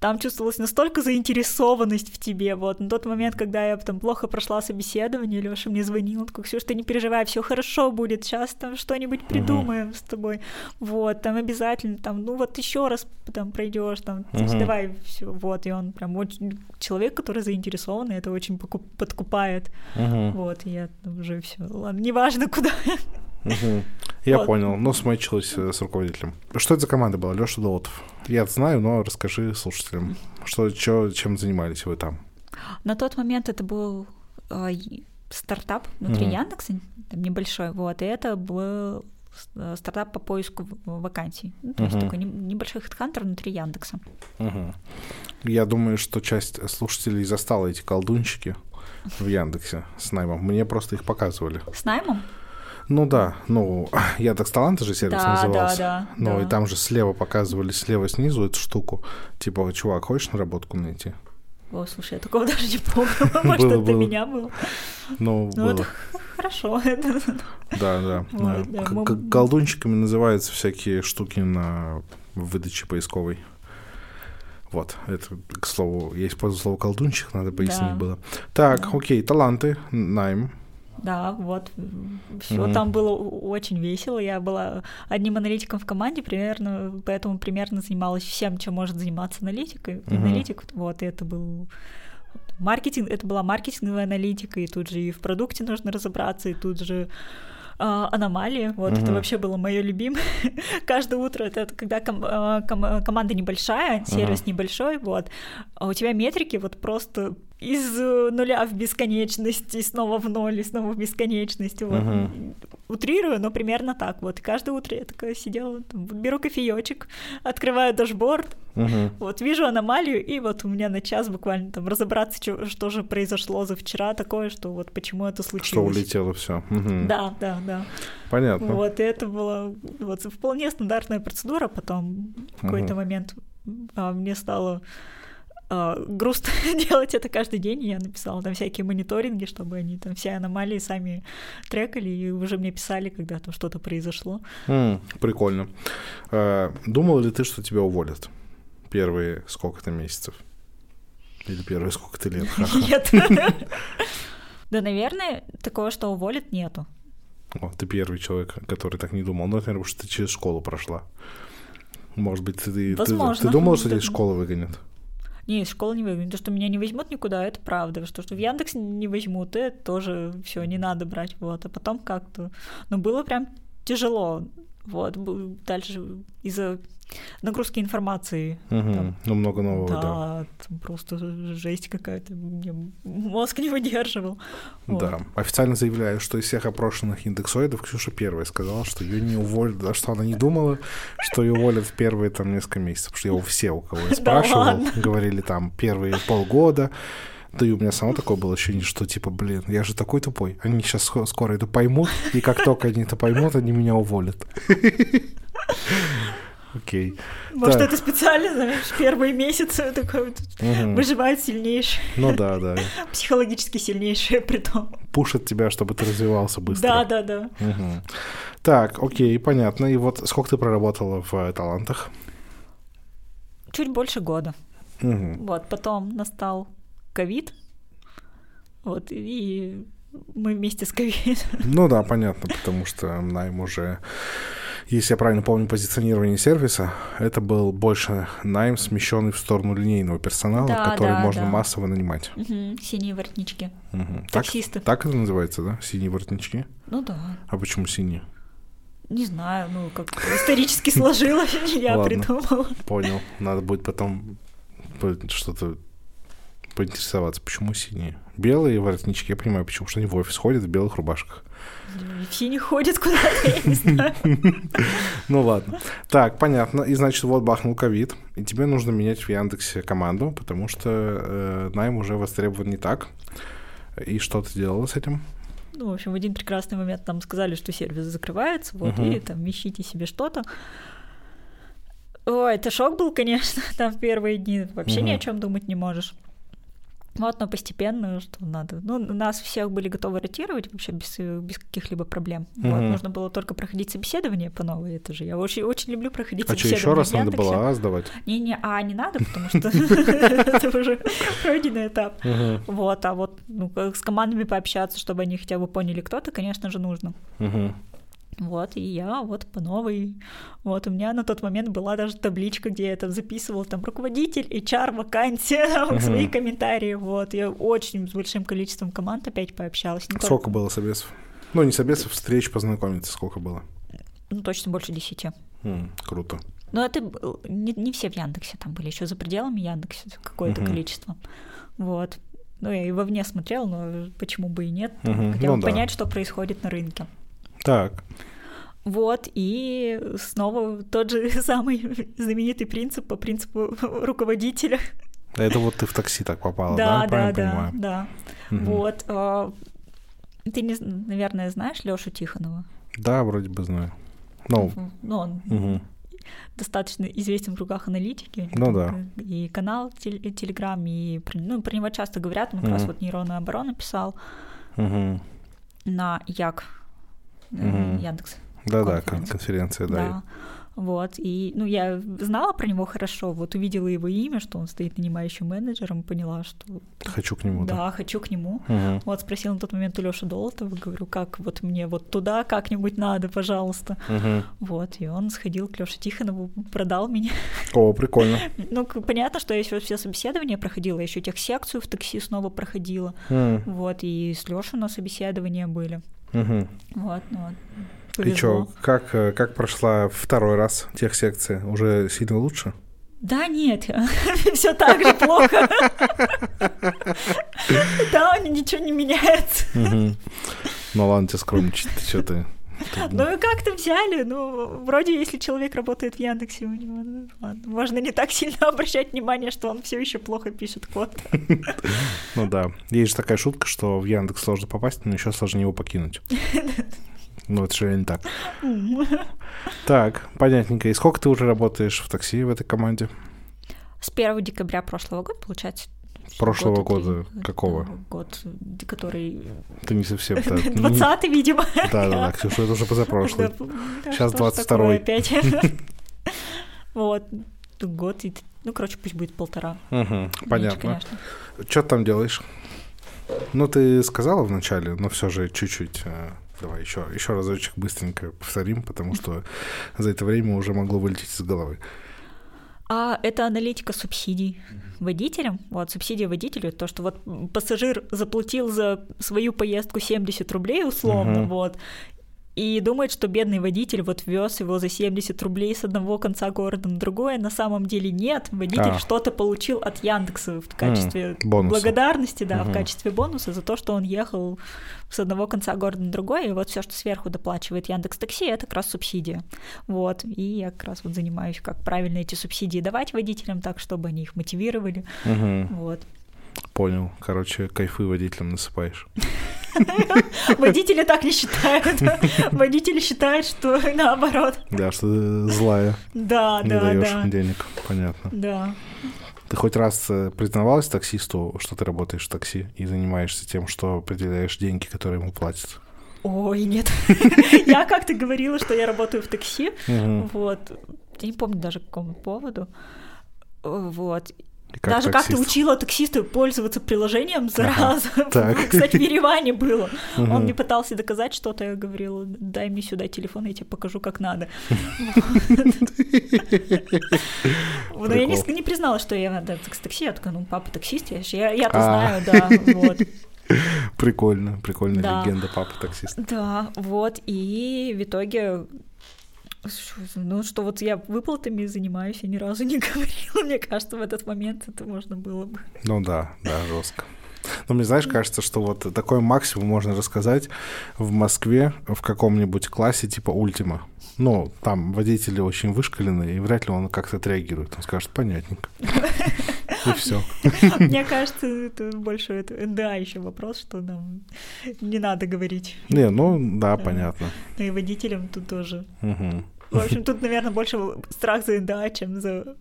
там чувствовалась настолько заинтересованность в тебе, вот, на тот момент, когда я там плохо прошла собеседование, Лёша мне звонил, он такой, Ксюш, ты не переживай, все хорошо будет, сейчас там что-нибудь придумаем uh-huh. с тобой, вот, там обязательно, там, ну вот еще раз там пройдешь, там, uh-huh. давай, все, вот, и он прям очень, человек, который заинтересован, и это очень подкупает, uh-huh. вот, и я уже все, ладно, неважно куда. Угу. Я вот. Понял, но смачилась с руководителем. Что это за команда была? Лёша Долотов. Я знаю, но расскажи слушателям, что, чё, чем занимались вы там. На тот момент это был э, стартап внутри угу. Яндекса, там небольшой, вот, и это был стартап по поиску вакансий. Ну, то угу. есть такой небольшой хедхантер внутри Яндекса. Угу. Я думаю, что часть слушателей застала эти колдунчики в Яндексе с наймом. Мне просто их показывали. С наймом? Ну да, ну, Яндекс.Таланты же сервис да, назывался. Да, да, ну да. И там же слева показывали, слева снизу эту штуку. Типа, чувак, хочешь наработку найти? О, слушай, я такого даже не помню. Может, это для меня было. Ну, это хорошо. Да, да. Колдунчиками называются всякие штуки на выдаче поисковой. Вот, это, к слову, я использую слово колдунчик, надо пояснить было. Так, окей, таланты, найм. Да, вот, все mm-hmm. там было очень весело, я была одним аналитиком в команде, примерно, поэтому примерно занималась всем, чем может заниматься аналитик, mm-hmm. аналитик, вот, и это был маркетинг, это была маркетинговая аналитика, и тут же и в продукте нужно разобраться, и тут же а, аномалии, вот, mm-hmm. это вообще было мое любимое, каждое утро, это, это когда ком- ком- команда небольшая, сервис mm-hmm. небольшой, вот, а у тебя метрики вот просто... из нуля в бесконечность, и снова в ноль, и снова в бесконечность. Вот. Uh-huh. Утрирую, но примерно так. Вот. И каждое утро я такая сидела, там, беру кофеёчек, открываю дашборд, uh-huh. вот, вижу аномалию, и вот у меня на час буквально там разобраться, что, что же произошло за вчера такое, что вот почему это случилось. Что улетело всё. Uh-huh. Да, да, да. Понятно. Вот, и это была вот, вполне стандартная процедура. Потом в какой-то uh-huh. момент а, мне стало... грустно делать это каждый день, я написала там всякие мониторинги, чтобы они там все аномалии сами трекали, и уже мне писали, когда там что-то произошло. Mm, прикольно. Думала ли ты, что тебя уволят первые сколько-то месяцев? Или первые сколько-то лет? Нет. Да, наверное, такого, что уволят, нету. Ты первый человек, который так не думал. Ну, наверное, потому что ты через школу прошла. Может быть, ты думала, что тебя из школы выгонят? Не, из школы не выгонят. То, что меня не возьмут никуда, это правда. Что, что в Яндекс не возьмут, это тоже все не надо брать. Вот. А потом как-то... Ну, было прям тяжело. Вот, дальше из-за нагрузки информации. Угу. Там, ну, много нового, да. Да, там просто жесть какая-то, мне мозг не выдерживал. Вот. Да, официально заявляю, что из всех опрошенных индексоидов Ксюша первая сказала, что ее не уволят, да, что она не думала, что ее уволят в первые там несколько месяцев, потому что я у все, у кого я спрашивал, говорили там первые полгода. Да и у меня само такое было ощущение, что типа, блин, я же такой тупой. Они сейчас скоро это поймут, и как только они это поймут, они меня уволят. Окей. Может, это специально, знаешь, первые месяцы такой выживает сильнейший. Ну да, да. Психологически сильнейший, притом. Пушит тебя, чтобы ты развивался быстро. Да, да, да. Так, окей, понятно. И вот сколько ты проработала в талантах? Чуть больше года. Вот, потом настал ковид, вот, и мы вместе с ковидом. Ну да, понятно, потому что найм уже, если я правильно помню позиционирование сервиса, это был больше найм, смещенный в сторону линейного персонала, да, который да, можно да. массово нанимать. Угу. Синие воротнички. Угу. Таксисты. Так, так это называется, да? Синие воротнички? Ну да. А почему синие? Не знаю, ну как исторически сложилось, я придумала. Понял, надо будет потом что-то поинтересоваться, почему синие. Белые воротнички, я понимаю, почему, что они в офис ходят в белых рубашках. В синих ходят куда-то, я не знаю. Ну ладно. Так, понятно. И значит, вот бахнул ковид, и тебе нужно менять в Яндексе команду, потому что найм уже востребован не так. И что ты делала с этим? Ну, в общем, в один прекрасный момент нам сказали, что сервис закрывается, вот, и там ищите себе что-то. Ой, это шок был, конечно, там в первые дни вообще ни о чем думать не можешь. Вот, но постепенно, что надо. Ну, нас всех были готовы ротировать вообще без, без каких-либо проблем. Mm-hmm. Вот, нужно было только проходить собеседование по новой. Это же я очень, очень люблю проходить а собеседование. А что, еще раз надо было А сдавать? Не-не, А не надо, потому что это уже пройденный этап. Вот, а вот с командами пообщаться, чтобы они хотя бы поняли, кто ты, конечно же, нужно. Вот, и я вот по новой. Вот, у меня на тот момент была даже табличка, где я там записывала, там, руководитель, эйч ар, вакансия, uh-huh. свои комментарии, вот. Я очень с большим количеством команд опять пообщалась. Не сколько только... было собесов? Ну, не собесов, встреч, познакомиться, сколько было? Ну, точно больше десяти. Mm, круто. Но это не, не все в Яндексе там были, еще за пределами Яндекса какое-то uh-huh. количество, вот. Ну, я и вовне смотрела, но почему бы и нет, uh-huh. хотя бы ну, понять, да. что происходит на рынке. Так. Вот, и снова тот же самый знаменитый принцип по принципу руководителя. Это вот ты в такси так попала, да? Да, да, да, да. Угу. Вот. Ты, наверное, знаешь Лёшу Тихонова? Да, вроде бы знаю. Ну, ну он угу. достаточно известен в кругах аналитики. Ну да. И канал Телеграм, и ну, про него часто говорят, он как угу. раз вот «Нейронную оборону» писал угу. на Як. Mm-hmm. Яндекс. Да-да, конференция, конференция да. да. Вот, и, ну, я знала про него хорошо, вот увидела его имя, что он стоит нанимающим менеджером, поняла, что... Хочу к нему, да? Да, хочу к нему. Mm-hmm. Вот, спросила на тот момент у Лёши Долотова, говорю, как вот мне вот туда как-нибудь надо, пожалуйста. Mm-hmm. Вот, и он сходил к Лёше Тихонову, продал меня. О, прикольно. Ну, понятно, что я еще все собеседования проходила, я еще техсекцию в такси снова проходила, mm-hmm. вот, и с Лёшей у нас собеседования были. Угу. Вот, ну вот. Повезло. И что, как, как прошла второй раз техсекция? Уже сильно лучше? Да нет, все так же плохо. Да, ничего не меняется. Ну ладно, тебе скромничать, что ты. Ну и как-то взяли, ну вроде если человек работает в Яндексе, у него, ну, ладно, можно не так сильно обращать внимание, что он все еще плохо пишет код. Ну да, есть же такая шутка, что в Яндекс сложно попасть, но еще сложнее его покинуть. Ну это же реально так. Так, понятненько. И сколько ты уже работаешь в такси в этой команде? С первого декабря прошлого года, получается. Прошлого года, года какого? Год, который... Ты не совсем... двадцатый, видимо. Да-да-да, Ксюша, это уже позапрошлый. Сейчас двадцать второй. Опять. Вот, год и... Ну, короче, пусть будет полтора. Понятно. Что ты там делаешь? Ну, ты сказала вначале, но все же чуть-чуть... Давай еще еще разочек быстренько повторим, потому что за это время уже могло вылететь из головы. А это аналитика субсидий водителям. Вот, субсидия водителю, то, что вот пассажир заплатил за свою поездку семьдесят рублей условно, uh-huh. вот, и думает, что бедный водитель вот вез его за семьдесят рублей с одного конца города на другое. На самом деле нет, водитель а. что-то получил от Яндекса в качестве mm, благодарности, да, mm-hmm. в качестве бонуса за то, что он ехал с одного конца города на другое, и вот все, что сверху доплачивает Яндекс.Такси, это как раз субсидия. Вот, и я как раз вот занимаюсь, как правильно эти субсидии давать водителям так, чтобы они их мотивировали, mm-hmm. вот. Понял. Короче, кайфы водителям насыпаешь. Водители так не считают. Водители считают, что наоборот. Да, что ты злая. Да, да, да. Не даёшь денег, понятно. Да. Ты хоть раз признавалась таксисту, что ты работаешь в такси и занимаешься тем, что определяешь деньги, которые ему платят? Ой, нет. Я как-то говорила, что я работаю в такси. Вот. Я не помню даже по какому поводу. Вот. Как Даже таксист. Как-то учила таксиста пользоваться приложением, зараза. Ага, кстати, в Ереване было. Он мне пытался доказать что-то, я говорила, дай мне сюда телефон, я тебе покажу, как надо. Но я не призналась, что я с такси, я такая, ну, папа таксист, я-то знаю, да, вот. Прикольно, прикольная легенда папа таксист. Да, вот, и в итоге... Ну, что вот я выплатами занимаюсь, я ни разу не говорила. Мне кажется, в этот момент это можно было бы. Ну да, да, жестко. Но мне, знаешь, кажется, что вот такой максимум можно рассказать в Москве в каком-нибудь классе типа «Ультима». Ну, там водители очень вышкалены, и вряд ли он как-то отреагирует. Он скажет «понятненько». И все. Мне кажется, это больше это, да, еще вопрос, что нам не надо говорить. Не, ну да, да. понятно. Ну и водителям тут тоже. Угу. В общем, тут, наверное, больше страх за эн дэ а, чем за...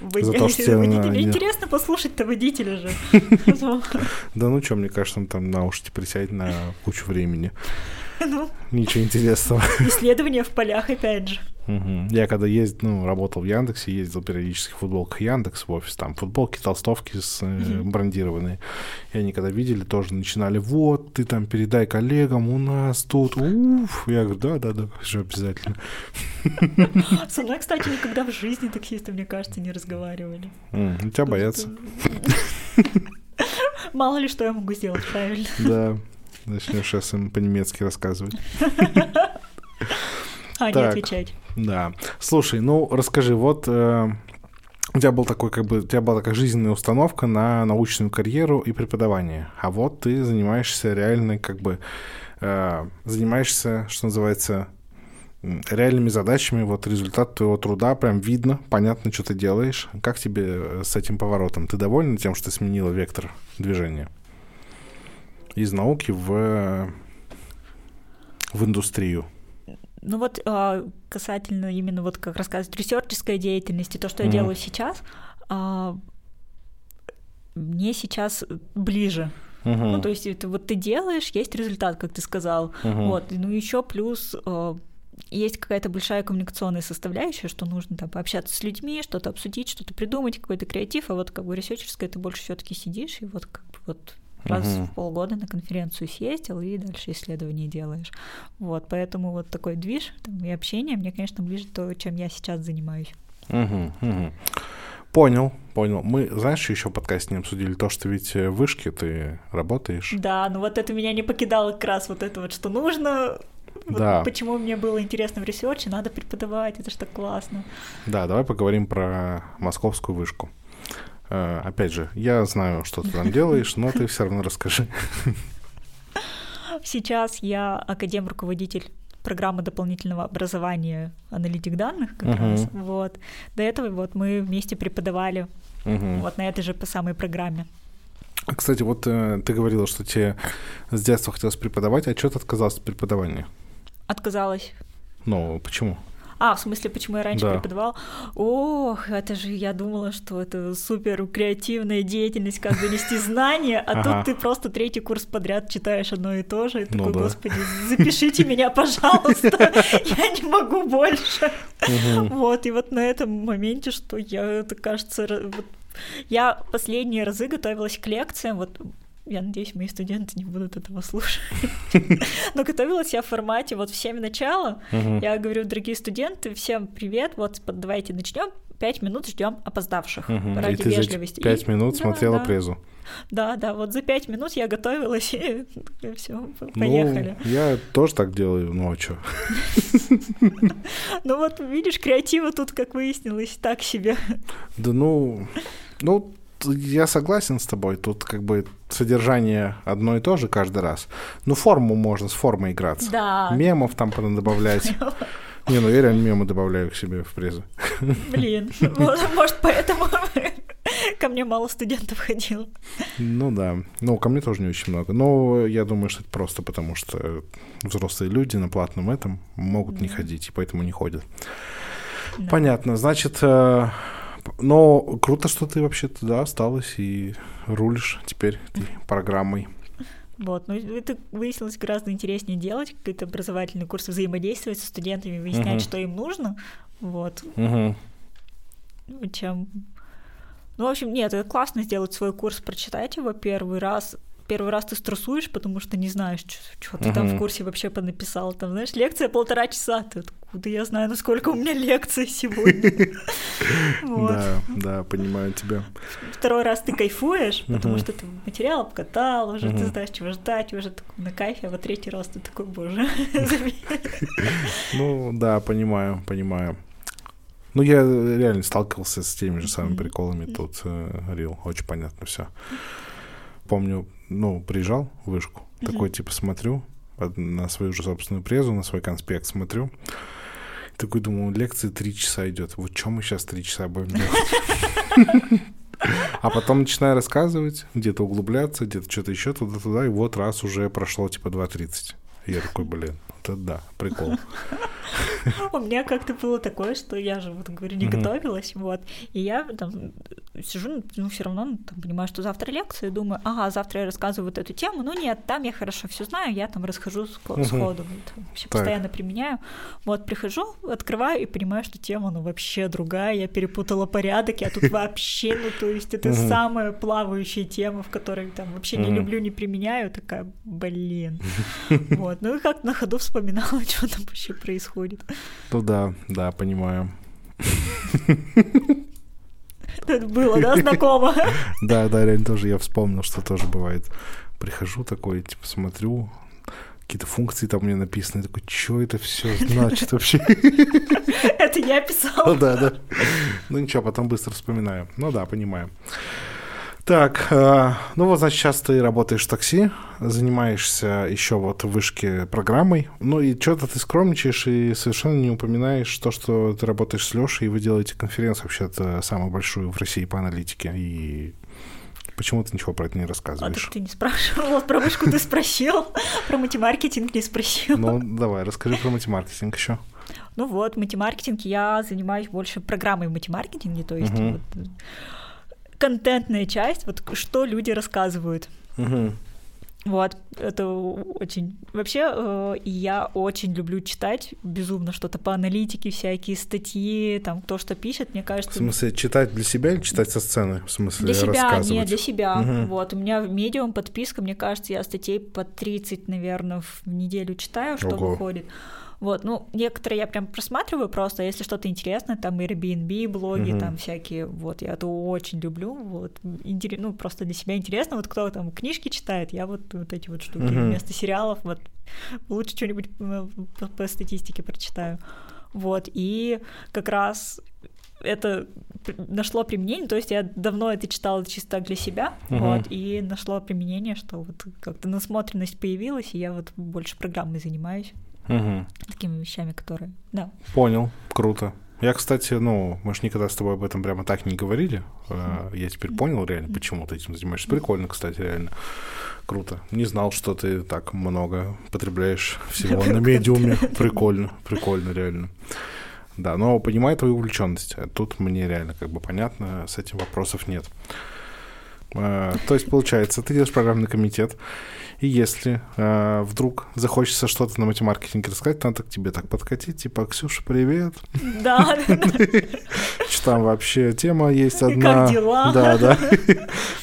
Вы... За то, что тебе не... Интересно послушать-то водителя же. Да ну что, мне кажется, он там на уши присядет на кучу времени. Ничего интересного. Исследования в полях, опять же. Я когда ездил, ну, работал в Яндексе, ездил периодически в футболках Яндекс в офис, там футболки, толстовки с, mm-hmm. брендированные. И они когда видели, тоже начинали, вот, ты там передай коллегам, у нас тут, уф. Я говорю, да-да-да, все обязательно. Со мной, кстати, никогда в жизни таксисты, мне кажется, не разговаривали. Тебя боятся. Мало ли, что я могу сделать, правильно? Да, начнешь сейчас им по-немецки рассказывать. А, так, не отвечать. Да. Слушай, ну расскажи, вот э, у тебя был такой, как бы, у тебя была такая жизненная установка на научную карьеру и преподавание. А вот ты занимаешься реально, как бы э, занимаешься, что называется, реальными задачами. Вот результат твоего труда прям видно, понятно, что ты делаешь. Как тебе с этим поворотом? Ты довольна тем, что ты сменила вектор движения? Из науки в, в индустрию. Ну вот касательно именно вот как рассказывать ресерческой деятельности, то, что mm-hmm. я делаю сейчас, мне сейчас ближе. Mm-hmm. Ну то есть это вот ты делаешь, есть результат, как ты сказал. Mm-hmm. Вот, ну еще плюс есть какая-то большая коммуникационная составляющая, что нужно там пообщаться с людьми, что-то обсудить, что-то придумать, какой-то креатив, а вот как бы ресерчерская ты больше все-таки сидишь и вот как бы вот раз uh-huh. в полгода на конференцию съездил и дальше исследования делаешь. Вот, поэтому вот такой движ там, и общение мне, конечно, ближе то, чем я сейчас занимаюсь. Uh-huh, uh-huh. Понял, понял. Мы, знаешь, еще в подкасте не обсудили то, что ведь в вышке ты работаешь. Да, ну вот это меня не покидало как раз вот это вот, что нужно... Вот да. Почему мне было интересно в ресерче, надо преподавать, это же так классно. Да, давай поговорим про московскую вышку. Опять же, я знаю, что ты там делаешь, но ты все равно расскажи. Сейчас я академ-руководитель программы дополнительного образования аналитик данных, как uh-huh. раз. Вот. До этого вот мы вместе преподавали uh-huh. вот на этой же самой программе. Кстати, вот э, ты говорила, что тебе с детства хотелось преподавать, а что ты отказалась от преподавания? Отказалась. Ну, почему? А, в смысле, почему я раньше да. преподавала? Ох, это же я думала, что это супер креативная деятельность, как донести знания, а ага. тут ты просто третий курс подряд читаешь одно и то же, и ну такой, да. господи, запишите меня, пожалуйста, я не могу больше. Вот, и вот на этом моменте, что я, это кажется, я последние разы готовилась к лекциям, вот, я надеюсь, мои студенты не будут этого слушать. Но готовилась я в формате вот в семь начала. Я говорю, дорогие студенты, всем привет, вот давайте начнем. пять минут ждем опоздавших угу. ради вежливости. Пять и... минут да, смотрела да. презу. Да, да, вот за пять минут я готовилась, и все, поехали. Ну, я тоже так делаю, ну а что? Ну вот, видишь, креатива тут, как выяснилось, так себе. Да ну, ну, я согласен с тобой, тут как бы содержание одно и то же каждый раз. Ну форму можно, с формой играться. Да. Мемов там понадобавлять. Не, ну я реально мемы добавляю к себе в презы. Блин, может поэтому... Ко мне мало студентов ходило. Ну да. Ну, ко мне тоже не очень много. Но я думаю, что это просто потому, что взрослые люди на платном этом могут да. не ходить, и поэтому не ходят. Да. Понятно. Значит, но круто, что ты вообще туда осталась и рулишь теперь ты программой. Вот, ну это выяснилось гораздо интереснее делать, какие-то образовательные курсы, взаимодействовать со студентами, выяснять, угу. что им нужно. Вот. Угу. Чем... Ну, в общем, нет, это классно сделать свой курс, прочитать его первый раз. Первый раз ты стрессуешь, потому что не знаешь, что ты uh-huh. там в курсе вообще понаписал. Там, знаешь, лекция полтора часа. Ты откуда я знаю, насколько у меня лекций сегодня? Да, да, понимаю тебя. Второй раз ты кайфуешь, потому что ты материал обкатал, уже ты знаешь, чего ждать, уже на кайфе, а вот третий раз ты такой, боже. Ну, да, понимаю, понимаю. Ну, я реально сталкивался с теми же самыми приколами. Mm-hmm. Тут э, рил, очень понятно все. Помню, ну, приезжал в вышку, mm-hmm. такой, типа, смотрю на свою же собственную презу, на свой конспект смотрю. Такой, думаю, лекция три часа идет. Вот что мы сейчас три часа будем делать? А потом начинаю рассказывать, где-то углубляться, где-то что-то еще туда-туда, и вот раз уже прошло, типа, два тридцать. Я такой, блин, это да, прикол. У меня как-то было такое, что я же, вот говорю, не готовилась, вот, и я там сижу, ну, все равно, там, понимаю, что завтра лекция, думаю, ага, завтра я рассказываю вот эту тему, ну, нет, там я хорошо все знаю, я там расхожу сходу, вообще постоянно применяю, вот, прихожу, открываю и понимаю, что тема, ну, вообще другая, я перепутала порядок, я тут вообще, ну, то есть это самая плавающая тема, в которой, там, вообще не люблю, не применяю, такая, блин, вот, ну, и как на ходу вспоминала, что там вообще происходит. Ну да, да, понимаю. Это было, да, знакомо? Да, да, реально тоже я вспомнил, что тоже бывает. Прихожу такой, типа, смотрю, какие-то функции там у меня написаны, такой, что это все значит вообще? Это я писала? Ну да, да. Ну ничего, потом быстро вспоминаю. Ну да, понимаю. Так, ну вот, значит, сейчас ты работаешь в такси, занимаешься еще вот в вышке программой, ну и что-то ты скромничаешь и совершенно не упоминаешь то, что ты работаешь с Лёшей, и вы делаете конференцию вообще-то самую большую в России по аналитике, и почему ты ничего про это не рассказываешь? А так ты не спрашивал, про вышку ты спросил, про мультимаркетинг не спросил. Ну давай, расскажи про мультимаркетинг еще. Ну вот, мультимаркетинг, я занимаюсь больше программой в мультимаркетинге, то есть вот... контентная часть, вот что люди рассказывают. Uh-huh. Вот, это очень... Вообще, э, я очень люблю читать безумно что-то по аналитике, всякие статьи, там, кто что пишет, мне кажется... В смысле, читать для себя или читать со сцены? В смысле, для себя, нет, для себя. Uh-huh. Вот, у меня в Medium подписка, мне кажется, я статей по тридцать, наверное, в неделю читаю, что Ого. Выходит. Вот, ну, некоторые я прям просматриваю просто, если что-то интересное, там, Airbnb, блоги, uh-huh. там, всякие, вот, я это очень люблю, вот, интерес, ну, просто для себя интересно, вот, кто там книжки читает, я вот, вот эти вот штуки uh-huh. вместо сериалов, вот, лучше что-нибудь по, по статистике прочитаю, вот, и как раз это нашло применение, то есть я давно это читала чисто для себя, uh-huh. вот, и нашло применение, что вот как-то насмотренность появилась, и я вот больше программой занимаюсь. Угу. Такими вещами, которые... Да. Понял, круто. Я, кстати, ну, мы же никогда с тобой об этом прямо так не говорили. Mm-hmm. Я теперь понял реально, почему ты этим занимаешься. Mm-hmm. Прикольно, кстати, реально. Круто. Не знал, что ты так много потребляешь всего на медиуме. Прикольно, прикольно, реально. Да, но понимаю твою увлеченность. Тут мне реально как бы понятно, с этим вопросов нет. То есть, получается, ты делаешь программный комитет, и если э, вдруг захочется что-то на матемаркетинге рассказать, надо к тебе так подкатить, типа, Ксюша, привет. Да. Что там вообще тема есть одна. Как дела? Да, да.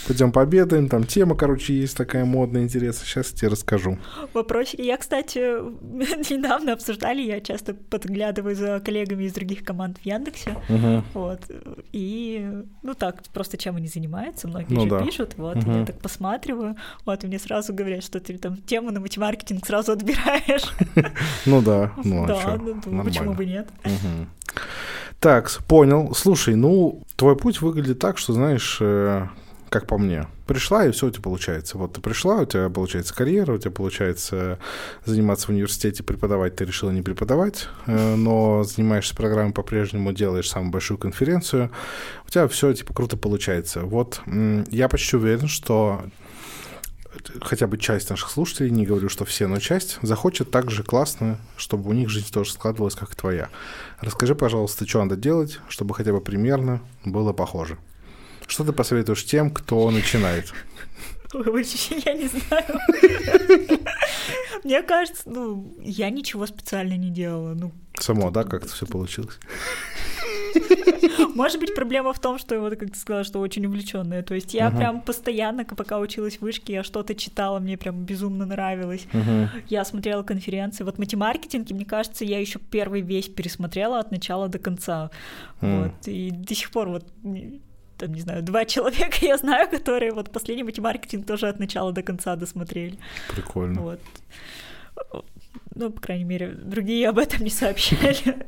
Пойдем пообедаем, там тема, короче, есть такая модная, интересная, сейчас я тебе расскажу. Вопросики. Я, кстати, недавно обсуждали, я часто подглядываю за коллегами из других команд в Яндексе, вот, и, ну так, просто чем они занимаются, многие же пишут, вот, я так посматриваю, вот, и мне сразу говорят, что ты там тему на матемаркетинг сразу отбираешь. Ну да, ну а что, нормально. Почему бы нет? Так, понял. Слушай, ну, твой путь выглядит так, что, знаешь, как по мне, пришла, и все у тебя получается. Вот ты пришла, у тебя получается карьера, у тебя получается заниматься в университете, преподавать ты решила не преподавать, но занимаешься программой по-прежнему, делаешь самую большую конференцию, у тебя все типа круто получается. Вот я почти уверен, что хотя бы часть наших слушателей, не говорю, что все, но часть, захочет так же классно, чтобы у них жизнь тоже складывалась, как и твоя. Расскажи, пожалуйста, что надо делать, чтобы хотя бы примерно было похоже. Что ты посоветуешь тем, кто начинает? Я не знаю. Мне кажется, ну, я ничего специально не делала. Ну, само, да, как-то все получилось? Может быть, проблема в том, что, вот как ты сказала, что очень увлеченная. То есть я uh-huh. прям постоянно, пока училась в вышке, я что-то читала, мне прям безумно нравилось. Uh-huh. Я смотрела конференции. Вот матемаркетинг, мне кажется, я еще первый весь пересмотрела от начала до конца. Uh-huh. Вот. И до сих пор вот... Там, не знаю, два человека я знаю, которые вот последний матемаркетинг тоже от начала до конца досмотрели. Прикольно. Вот. Ну, по крайней мере, другие об этом не сообщали.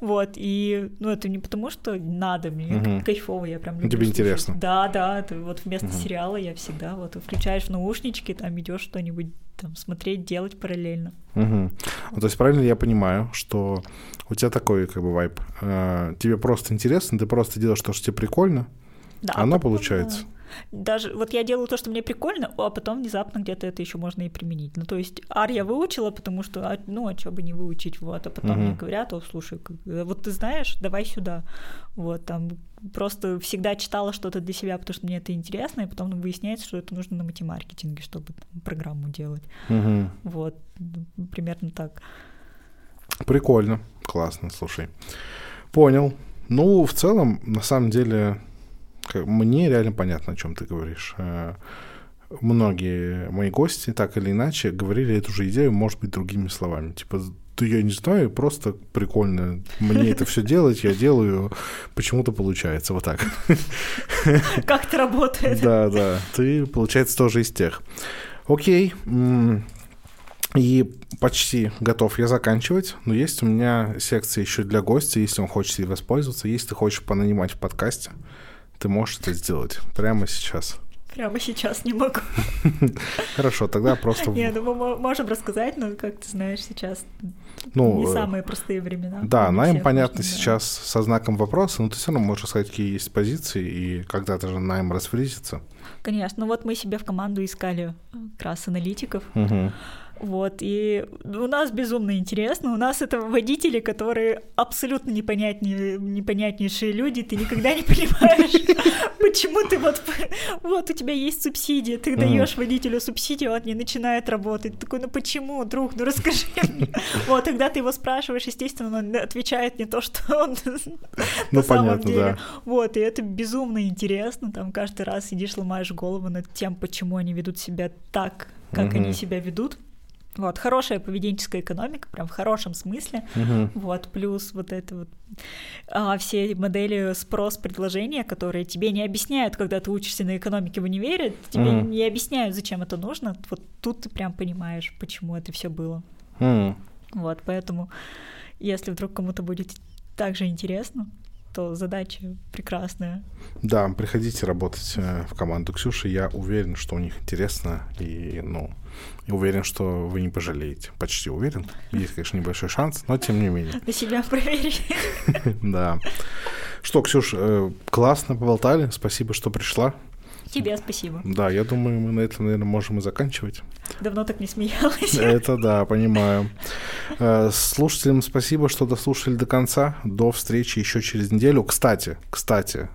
Вот, и, ну, это не потому, что надо, мне кайфово, я прям люблю. Тебе интересно. Да, да, вот вместо сериала я всегда, вот, включаешь наушнички, там, идешь что-нибудь там смотреть, делать параллельно. То есть правильно я понимаю, что у тебя такой, как бы, вайб, тебе просто интересно, ты просто делаешь то, что тебе прикольно, а оно получается. Даже вот я делаю то, что мне прикольно, а потом внезапно где-то это еще можно и применить. Ну, то есть ар я выучила, потому что, ну, а что бы не выучить, вот, а потом uh-huh. мне говорят, о, слушай, вот ты знаешь, давай сюда, вот, там, просто всегда читала что-то для себя, потому что мне это интересно, и потом выясняется, что это нужно на матемаркетинге, чтобы там программу делать, uh-huh. вот, примерно так. Прикольно, классно, слушай. Понял. Ну, в целом, на самом деле... Мне реально понятно, о чем ты говоришь. Многие мои гости так или иначе говорили эту же идею, может быть, другими словами. Типа, да я не знаю, просто прикольно. Мне это все делать, я делаю, почему-то получается вот так. Как-то работает. Да, да. Ты, получается, тоже из тех. Окей. И почти готов я заканчивать, но есть у меня секция еще для гостя, если он хочет ей воспользоваться, если ты хочешь понанимать в подкасте. Ты можешь это сделать прямо сейчас. Прямо сейчас не могу. Хорошо, тогда просто... Нет, ну мы можем рассказать, но, как ты знаешь, сейчас не самые простые времена. Да, найм, понятно, сейчас со знаком вопроса, но ты все равно можешь рассказать, какие есть позиции, и когда-то же найм распределится. Конечно, ну вот мы себе в команду искали как раз аналитиков. Вот, и у нас безумно интересно, у нас это водители, которые абсолютно непонятнее, непонятнейшие люди, ты никогда не понимаешь, почему ты вот, вот у тебя есть субсидия, ты даешь водителю субсидию, он не начинает работать, ты такой, ну почему, друг, ну расскажи мне, вот, когда ты его спрашиваешь, естественно, он отвечает не то, что он на самом деле, вот, и это безумно интересно, там каждый раз сидишь, ломаешь голову над тем, почему они ведут себя так, как они себя ведут. Вот, хорошая поведенческая экономика, прям в хорошем смысле, uh-huh. вот, плюс вот это вот, а, все модели спрос-предложения, которые тебе не объясняют, когда ты учишься на экономике в универе, тебе uh-huh. не объясняют, зачем это нужно, вот тут ты прям понимаешь, почему это все было, uh-huh. вот, поэтому, если вдруг кому-то будет так же интересно, то задача прекрасная. Да, приходите работать в команду Ксюши, я уверен, что у них интересно, и, ну, уверен, что вы не пожалеете. Почти уверен. Есть, конечно, небольшой шанс, но тем не менее. На себя проверили. Да. Что, Ксюш, классно поболтали, спасибо, что пришла. Тебе спасибо. Да, я думаю, мы на этом, наверное, можем и заканчивать. Давно так не смеялась. Это да, понимаю. Слушателям спасибо, что дослушали до конца. До встречи еще через неделю. Кстати, кстати,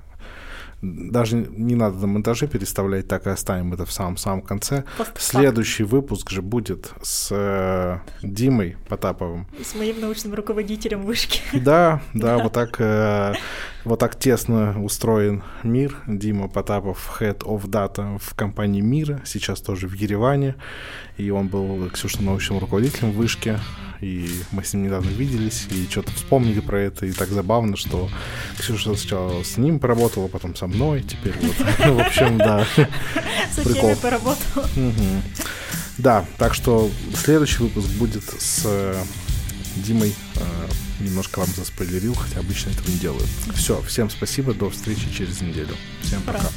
даже не надо на монтаже переставлять, так и оставим это в самом-самом конце. Постфакт. Следующий выпуск же будет с Димой Потаповым. С моим научным руководителем вышки. Да, да, вот так, вот так тесно устроен мир. Дима Потапов, Head of Data в компании «Мира», сейчас тоже в Ереване. И он был, Ксюша, научным руководителем вышки. И мы с ним недавно виделись, и что-то вспомнили про это. И так забавно, что Ксюша сначала с ним поработала, потом со мной. Теперь вот, ну, в общем, да. Со всеми поработала. Да, так что следующий выпуск будет с Димой. Немножко вам заспойлерил, хотя обычно этого не делают. Все, всем спасибо, до встречи через неделю. Всем пока.